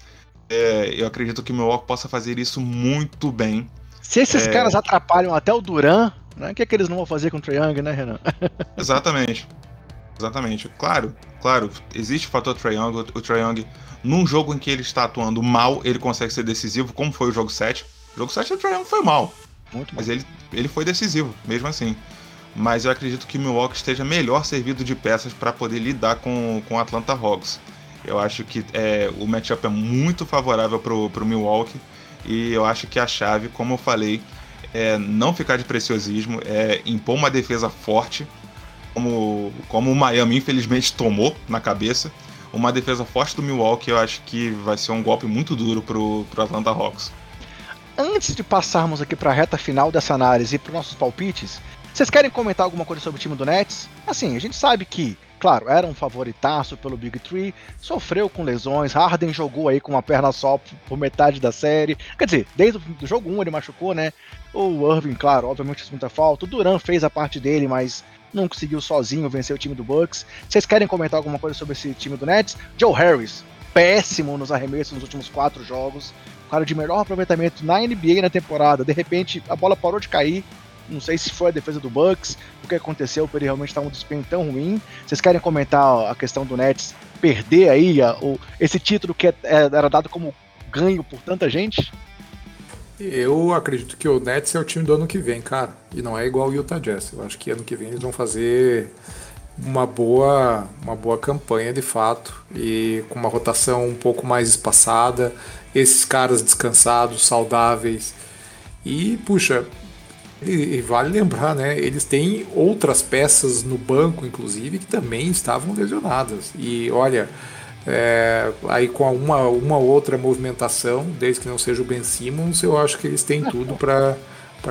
É, eu acredito que o Milwaukee possa fazer isso muito bem. Se esses é... caras atrapalham até o Durant, né? O que é que eles não vão fazer com o Trae Young, né, Renan? Exatamente. Exatamente. Claro, claro. Existe o fator Trae Young. O Trae Young, num jogo em que ele está atuando mal, ele consegue ser decisivo, como foi o jogo sete. O jogo sete do Trae Young foi mal, muito mas ele, ele foi decisivo, mesmo assim. Mas eu acredito que o Milwaukee esteja melhor servido de peças para poder lidar com o Atlanta Hawks. Eu acho que é, o matchup é muito favorável para o Milwaukee e eu acho que a chave, como eu falei, é não ficar de preciosismo, é impor uma defesa forte, como, como o Miami infelizmente tomou na cabeça. Uma defesa forte do Milwaukee eu acho que vai ser um golpe muito duro para o Atlanta Hawks. Antes de passarmos aqui para a reta final dessa análise e para os nossos palpites, vocês querem comentar alguma coisa sobre o time do Nets? Assim, a gente sabe que, claro, era um favoritaço pelo Big Three, sofreu com lesões, Harden jogou aí com uma perna só por metade da série, quer dizer, desde o jogo um ele machucou, né? O Irving, claro, obviamente fez muita falta, o Durant fez a parte dele, mas não conseguiu sozinho vencer o time do Bucks. Vocês querem comentar alguma coisa sobre esse time do Nets? Joe Harris, péssimo nos arremessos nos últimos quatro jogos, o cara de melhor aproveitamento na N B A na temporada, de repente a bola parou de cair, não sei se foi a defesa do Bucks, o que aconteceu, porque ele realmente estava um desempenho tão ruim. Vocês querem comentar a questão do Nets perder aí a, o, esse título que era dado como ganho por tanta gente? Eu acredito que o Nets é o time do ano que vem, cara, e não é igual o Utah Jazz. Eu acho que ano que vem eles vão fazer uma boa, uma boa campanha de fato, e com uma rotação um pouco mais espaçada, esses caras descansados, saudáveis. E, puxa, e vale lembrar, né? Eles têm outras peças no banco, inclusive, que também estavam lesionadas. E, olha, é, aí com uma, uma outra movimentação, desde que não seja o Ben Simmons, eu acho que eles têm tudo para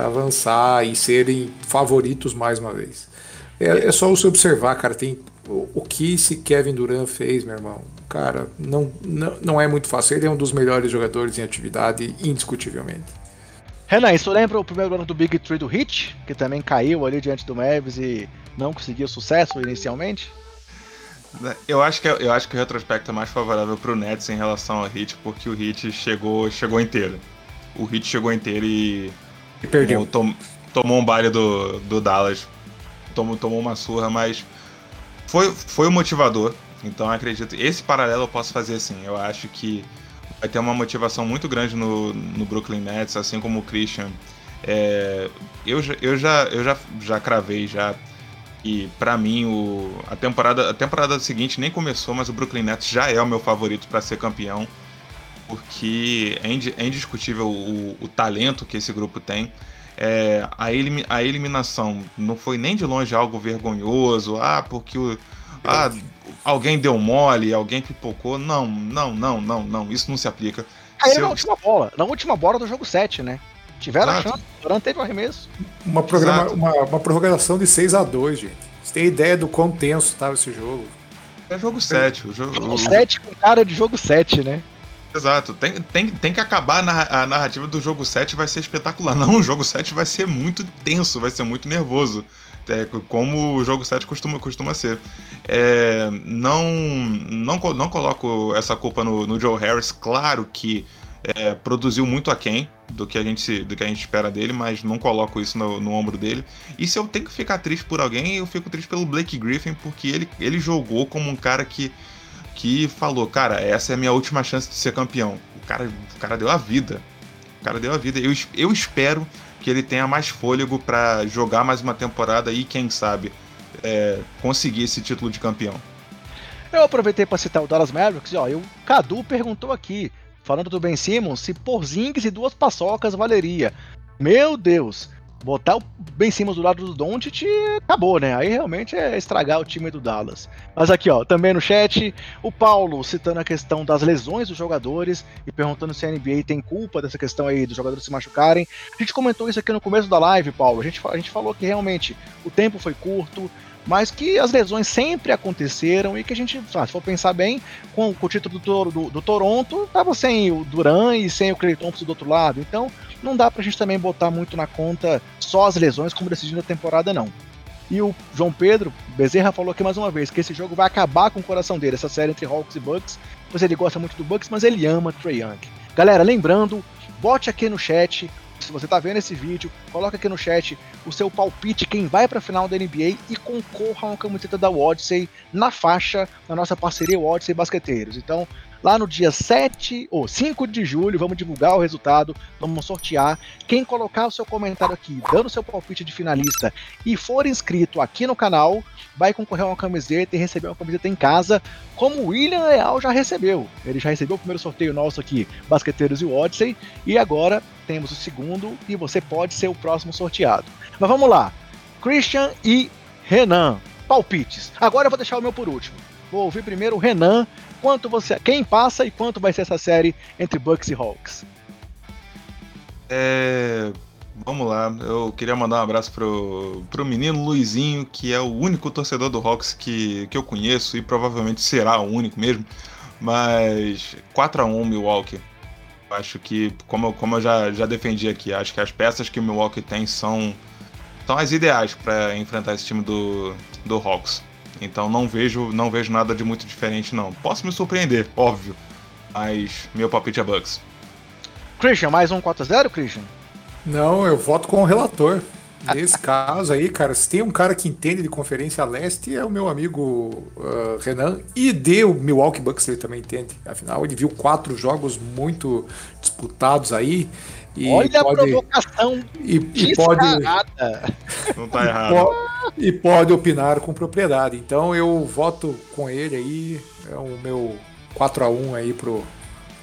avançar e serem favoritos mais uma vez. É, é só você observar, cara, tem... O que esse Kevin Durant fez, meu irmão? Cara, não, não, não é muito fácil. Ele é um dos melhores jogadores em atividade, indiscutivelmente. Renan, isso lembra o primeiro ano do Big Three do Heat? Que também caiu ali diante do Mavs e não conseguiu sucesso inicialmente? Eu acho que, eu acho que o retrospecto é mais favorável para o Nets em relação ao Heat, porque o Heat chegou, chegou inteiro. O Heat chegou inteiro e... E perdeu. Tom, tomou um baile do, do Dallas. Tomou, tomou uma surra, mas... Foi, foi um motivador, então eu acredito. Esse paralelo eu posso fazer assim. Eu acho que vai ter uma motivação muito grande no, no Brooklyn Nets, assim como o Christian. É, eu eu, já, eu já, já cravei já. E pra mim o, a, temporada, a temporada seguinte nem começou, mas o Brooklyn Nets já é o meu favorito para ser campeão. Porque é indiscutível o, o talento que esse grupo tem. É, a, elim, a eliminação não foi nem de longe algo vergonhoso, ah, porque o, ah, alguém deu mole, alguém pipocou. Não, não, não, não, não, isso não se aplica. Caiu na eu... última bola, na última bola do jogo sete, né? Tiveram Exato. A chance, Durant teve o arremesso. Uma, programa, uma, uma prorrogação de seis a dois, gente. Você tem ideia do quão tenso estava esse jogo? É jogo sete. O jogo, jogo sete com cara de jogo sete, né? Exato, tem, tem, tem que acabar na, a narrativa do jogo sete, vai ser espetacular. Não, o jogo sete vai ser muito tenso, vai ser muito nervoso, é, como o jogo sete costuma, costuma ser. É, não, não, não coloco essa culpa no, no Joe Harris, claro que é, produziu muito aquém do que, a gente, do que a gente espera dele, mas não coloco isso no, no ombro dele. E se eu tenho que ficar triste por alguém, eu fico triste pelo Blake Griffin, porque ele, ele jogou como um cara que... que falou, cara, essa é a minha última chance de ser campeão. O cara, o cara deu a vida. O cara deu a vida. Eu, eu espero que ele tenha mais fôlego para jogar mais uma temporada e, quem sabe, é, conseguir esse título de campeão. Eu aproveitei para citar o Dallas Mavericks e, ó, eu, Cadu perguntou aqui, falando do Ben Simmons, se Porzingis e duas paçocas valeria. Meu Deus, botar o Ben Simmons do lado do Doncic acabou, né? Aí realmente é estragar o time do Dallas. Mas aqui, ó, também no chat, o Paulo citando a questão das lesões dos jogadores e perguntando se a N B A tem culpa dessa questão aí dos jogadores se machucarem. A gente comentou isso aqui no começo da live, Paulo. A gente, a gente falou que realmente o tempo foi curto, mas que as lesões sempre aconteceram e que a gente, se for pensar bem, com, com o título do, do, do Toronto, estava sem o Durant e sem o Klay Thompson do outro lado. Então, não dá pra gente também botar muito na conta só as lesões como decidindo a temporada, não. E o João Pedro Bezerra falou aqui mais uma vez que esse jogo vai acabar com o coração dele, essa série entre Hawks e Bucks, pois ele gosta muito do Bucks, mas ele ama Trae Young. Galera, lembrando, bote aqui no chat... Se você está vendo esse vídeo, coloca aqui no chat o seu palpite, quem vai para a final da N B A e concorra a uma camiseta da Odyssey na faixa, na nossa parceria Odyssey Basqueteiros. Então, lá no dia sete ou cinco de julho, vamos divulgar o resultado, vamos sortear. Quem colocar o seu comentário aqui, dando o seu palpite de finalista e for inscrito aqui no canal, vai concorrer a uma camiseta e receber uma camiseta em casa, como o William Leal já recebeu. Ele já recebeu o primeiro sorteio nosso aqui, Basqueteiros e o Odyssey, e agora temos o segundo e você pode ser o próximo sorteado. Mas vamos lá, Christian e Renan, palpites. Agora eu vou deixar o meu por último. Vou ouvir primeiro o Renan, quanto você, quem passa e quanto vai ser essa série entre Bucks e Hawks. É, vamos lá, eu queria mandar um abraço pro, pro menino Luizinho, que é o único torcedor do Hawks que, que eu conheço e provavelmente será o único mesmo, mas quatro a um Milwaukee. Acho que, como, como eu já, já defendi aqui, acho que as peças que o Milwaukee tem são, são as ideais para enfrentar esse time do, do Hawks. Então não vejo, não vejo nada de muito diferente, não. Posso me surpreender, óbvio, mas meu palpite é Bucks. Christian, mais um quatro a zero, Christian? Não, eu voto com o relator. Nesse caso aí, cara, se tem um cara que entende de Conferência Leste, é o meu amigo uh, Renan, e de o Milwaukee Bucks ele também entende. Afinal, ele viu quatro jogos muito disputados aí. E olha pode, a provocação e, e pode não tá errado. E pode opinar com propriedade. Então eu voto com ele aí, é o meu quatro a um aí pro,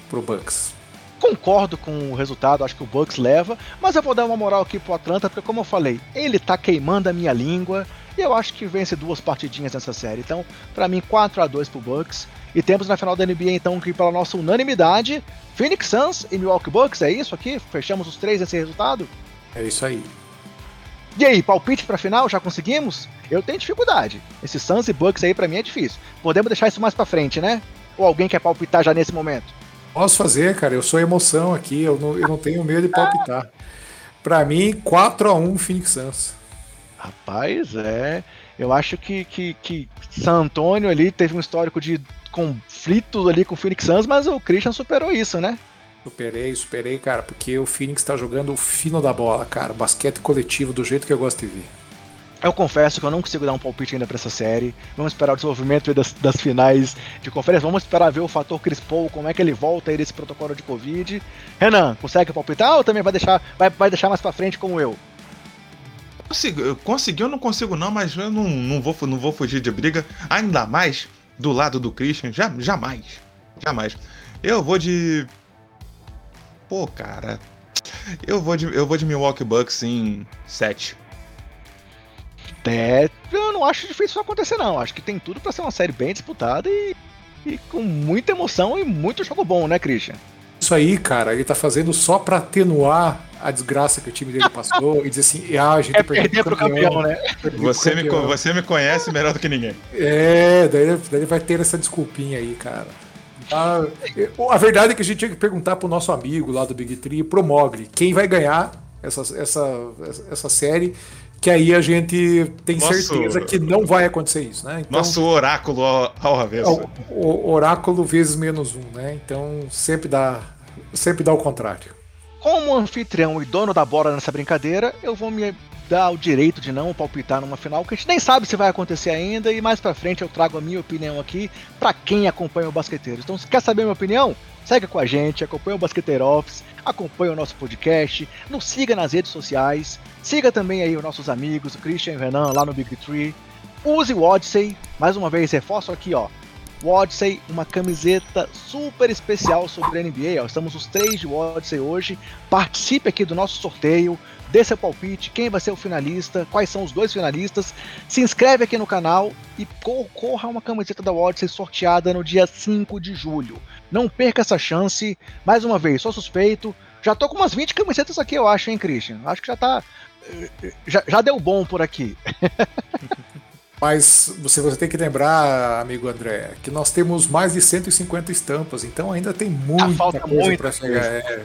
pro Bucks. Concordo com o resultado, acho que o Bucks leva, mas eu vou dar uma moral aqui pro Atlanta, porque como eu falei, ele tá queimando a minha língua, e eu acho que vence duas partidinhas nessa série. Então, pra mim, quatro a dois pro Bucks. E temos na final da N B A, então, que pela nossa unanimidade, Phoenix Suns e Milwaukee Bucks, é isso aqui? Fechamos os três nesse resultado? É isso aí. E aí, palpite pra final, já conseguimos? Eu tenho dificuldade. Esse Suns e Bucks aí, pra mim, é difícil. Podemos deixar isso mais pra frente, né? Ou alguém quer palpitar já nesse momento? Posso fazer, cara, eu sou emoção aqui, eu não, eu não tenho medo de palpitar. Pra mim, quatro a um Phoenix Suns. Rapaz, é, eu acho que, que, que San Antonio ali teve um histórico de conflito ali com o Phoenix Suns, mas o Christian superou isso, né? Superei, superei, cara, porque o Phoenix tá jogando o fino da bola, cara, basquete coletivo do jeito que eu gosto de ver. Eu confesso que eu não consigo dar um palpite ainda pra essa série. Vamos esperar o desenvolvimento das, das finais de conferência. Vamos esperar ver o fator Chris Paul, como é que ele volta aí desse protocolo de Covid. Renan, consegue palpitar ou também vai deixar, vai, vai deixar mais pra frente como eu? Consigo, consegui ou não consigo não, mas eu não, não, vou, não vou fugir de briga. Ainda mais do lado do Christian. Já, jamais. Jamais. Eu vou de... Pô, cara. Eu vou de, eu vou de Milwaukee Bucks em sete. É, eu não acho difícil isso acontecer não, acho que tem tudo pra ser uma série bem disputada e, e com muita emoção e muito jogo bom, né, Christian? Isso aí, cara, ele tá fazendo só pra atenuar a desgraça que o time dele passou e dizer assim, ah, a gente é perdeu pro campeão, campeão né? Você, pro campeão. Me, você me conhece melhor do que ninguém. É, daí, daí ele vai ter essa desculpinha aí, cara. A, a verdade é que a gente tinha que perguntar pro nosso amigo lá do Big Three, pro Mogli, quem vai ganhar essa, essa, essa série, que aí a gente tem nosso... certeza que não vai acontecer isso, né? Então, nosso oráculo ao, ao avesso. O, o oráculo vezes menos um, né? Então sempre dá, sempre dá o contrário. Como anfitrião e dono da bola nessa brincadeira, eu vou me dá o direito de não palpitar numa final, que a gente nem sabe se vai acontecer ainda, e mais pra frente eu trago a minha opinião aqui pra quem acompanha o Basqueteiros. Então, se quer saber a minha opinião, segue com a gente, acompanha o Basqueteiro Office, acompanha o nosso podcast, nos siga nas redes sociais, siga também aí os nossos amigos, o Christian e o Renan lá no Big Three, use o Odyssey, mais uma vez, reforço aqui, ó, o Odyssey, uma camiseta super especial sobre a N B A, ó, estamos os três de Odyssey hoje, participe aqui do nosso sorteio, dê seu palpite, quem vai ser o finalista, quais são os dois finalistas, se inscreve aqui no canal e concorra a uma camiseta da Odyssey sorteada no dia cinco de julho. Não perca essa chance, mais uma vez, sou suspeito, já tô com umas vinte camisetas aqui, eu acho, hein, Christian? Acho que já tá, já, já deu bom por aqui. Mas você, você tem que lembrar, amigo André, que nós temos mais de cento e cinquanta estampas, então ainda tem muita ah, falta coisa muito pra chegar. É.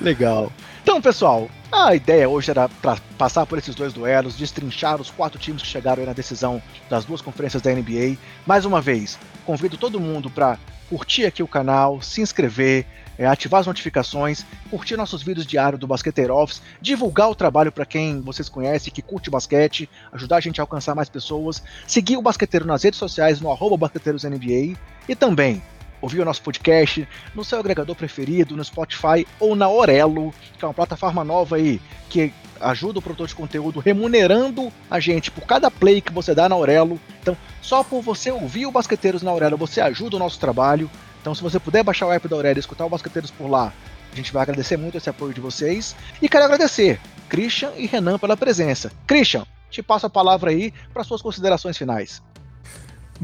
Legal. Então, pessoal, a ideia hoje era pra passar por esses dois duelos, destrinchar os quatro times que chegaram aí na decisão das duas conferências da N B A. Mais uma vez, convido todo mundo para curtir aqui o canal, se inscrever, é, ativar as notificações, curtir nossos vídeos diários do Basqueteiro Office, divulgar o trabalho para quem vocês conhecem, que curte basquete, ajudar a gente a alcançar mais pessoas, seguir o Basqueteiro nas redes sociais, no arroba basqueteiros N B A, e também ouvir o nosso podcast no seu agregador preferido, no Spotify ou na Orelo, que é uma plataforma nova aí, que ajuda o produtor de conteúdo remunerando a gente por cada play que você dá na Orelo. Então, só por você ouvir o Basqueteiros na Orelo, você ajuda o nosso trabalho. Então, se você puder baixar o app da Orelo e escutar o Basqueteiros por lá, a gente vai agradecer muito esse apoio de vocês. E quero agradecer Christian e Renan pela presença. Christian, te passo a palavra aí para suas considerações finais.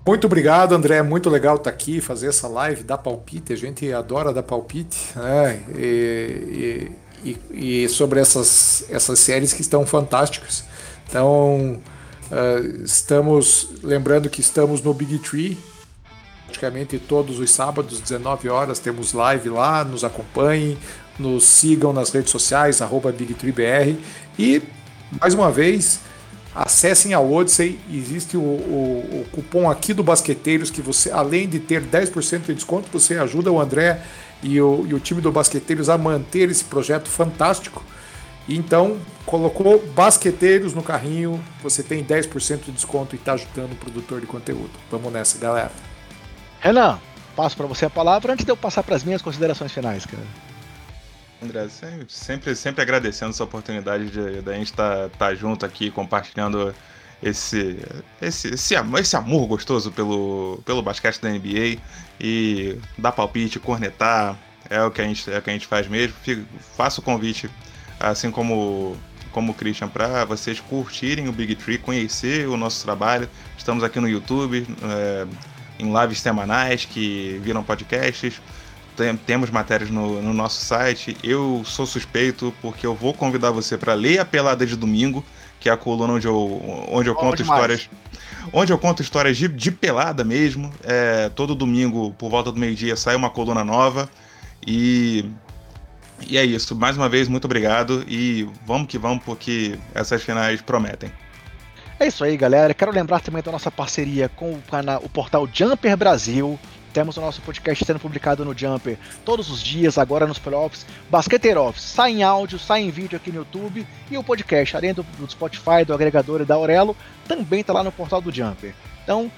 Muito obrigado, André, muito legal estar aqui, fazer essa live, dar palpite, a gente adora dar palpite, né? e, e, e sobre essas, essas séries que estão fantásticas. Então, uh, estamos, lembrando que estamos no Big Three, praticamente todos os sábados, dezenove horas, temos live lá, nos acompanhem, nos sigam nas redes sociais, arroba Big Three B R, e, mais uma vez, acessem a Odyssey, existe o, o, o cupom aqui do Basqueteiros que você, além de ter dez por cento de desconto, você ajuda o André e o, e o time do Basqueteiros a manter esse projeto fantástico. Então, colocou Basqueteiros no carrinho, você tem dez por cento de desconto e está ajudando o produtor de conteúdo. Vamos nessa, galera. Renan, passo para você a palavra antes de eu passar para as minhas considerações finais, cara. André, sempre, sempre agradecendo essa oportunidade de, de a gente estar tá, tá junto aqui, compartilhando esse, esse, esse, amor, esse amor gostoso pelo, pelo basquete da N B A, e dar palpite, cornetar, é o que a gente, é o que a gente faz mesmo. Fico, faço o convite, assim como, como o Christian, para vocês curtirem o Big Three, conhecer o nosso trabalho. Estamos aqui no YouTube, é, em lives semanais que viram podcasts. Temos matérias no, no nosso site. Eu sou suspeito porque eu vou convidar você para ler a Pelada de Domingo, que é a coluna onde eu, onde eu conto histórias, onde eu conto histórias de, de pelada mesmo. É, todo domingo, por volta do meio-dia, sai uma coluna nova. E, e é isso. Mais uma vez, muito obrigado. E vamos que vamos, porque essas finais prometem. É isso aí, galera. Quero lembrar também da nossa parceria com o, canal, o portal Jumper Brasil. Temos o nosso podcast sendo publicado no Jumper todos os dias, agora nos playoffs. Basqueteiro Office sai em áudio, sai em vídeo aqui no YouTube, e o podcast, além do, do Spotify, do agregador e da Aurelo, também está lá no portal do Jumper. Então,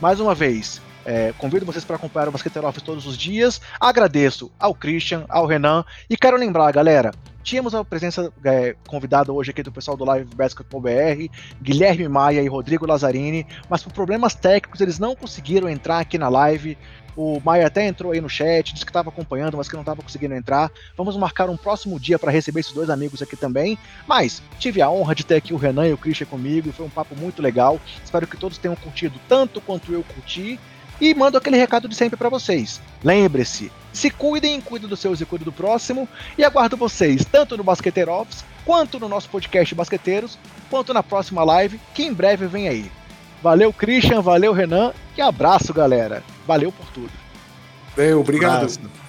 mais uma vez, é, convido vocês para acompanhar o Basqueteiro Office todos os dias. Agradeço ao Christian, ao Renan, e quero lembrar, galera, tínhamos a presença é, convidada hoje aqui do pessoal do Live Basketball B R, Guilherme Maia e Rodrigo Lazzarini, mas por problemas técnicos eles não conseguiram entrar aqui na live. O Maia até entrou aí no chat, disse que estava acompanhando, mas que não estava conseguindo entrar. Vamos marcar um próximo dia para receber esses dois amigos aqui também. Mas tive a honra de ter aqui o Renan e o Christian comigo, e foi um papo muito legal. Espero que todos tenham curtido tanto quanto eu curti. E mando aquele recado de sempre para vocês. Lembre-se, se cuidem, cuidem dos seus e cuidem do próximo. E aguardo vocês, tanto no Basqueteiro Office, quanto no nosso podcast Basqueteiros, quanto na próxima live, que em breve vem aí. Valeu, Christian, valeu, Renan, e abraço, galera. Valeu por tudo. Bem, obrigado. Obrigado.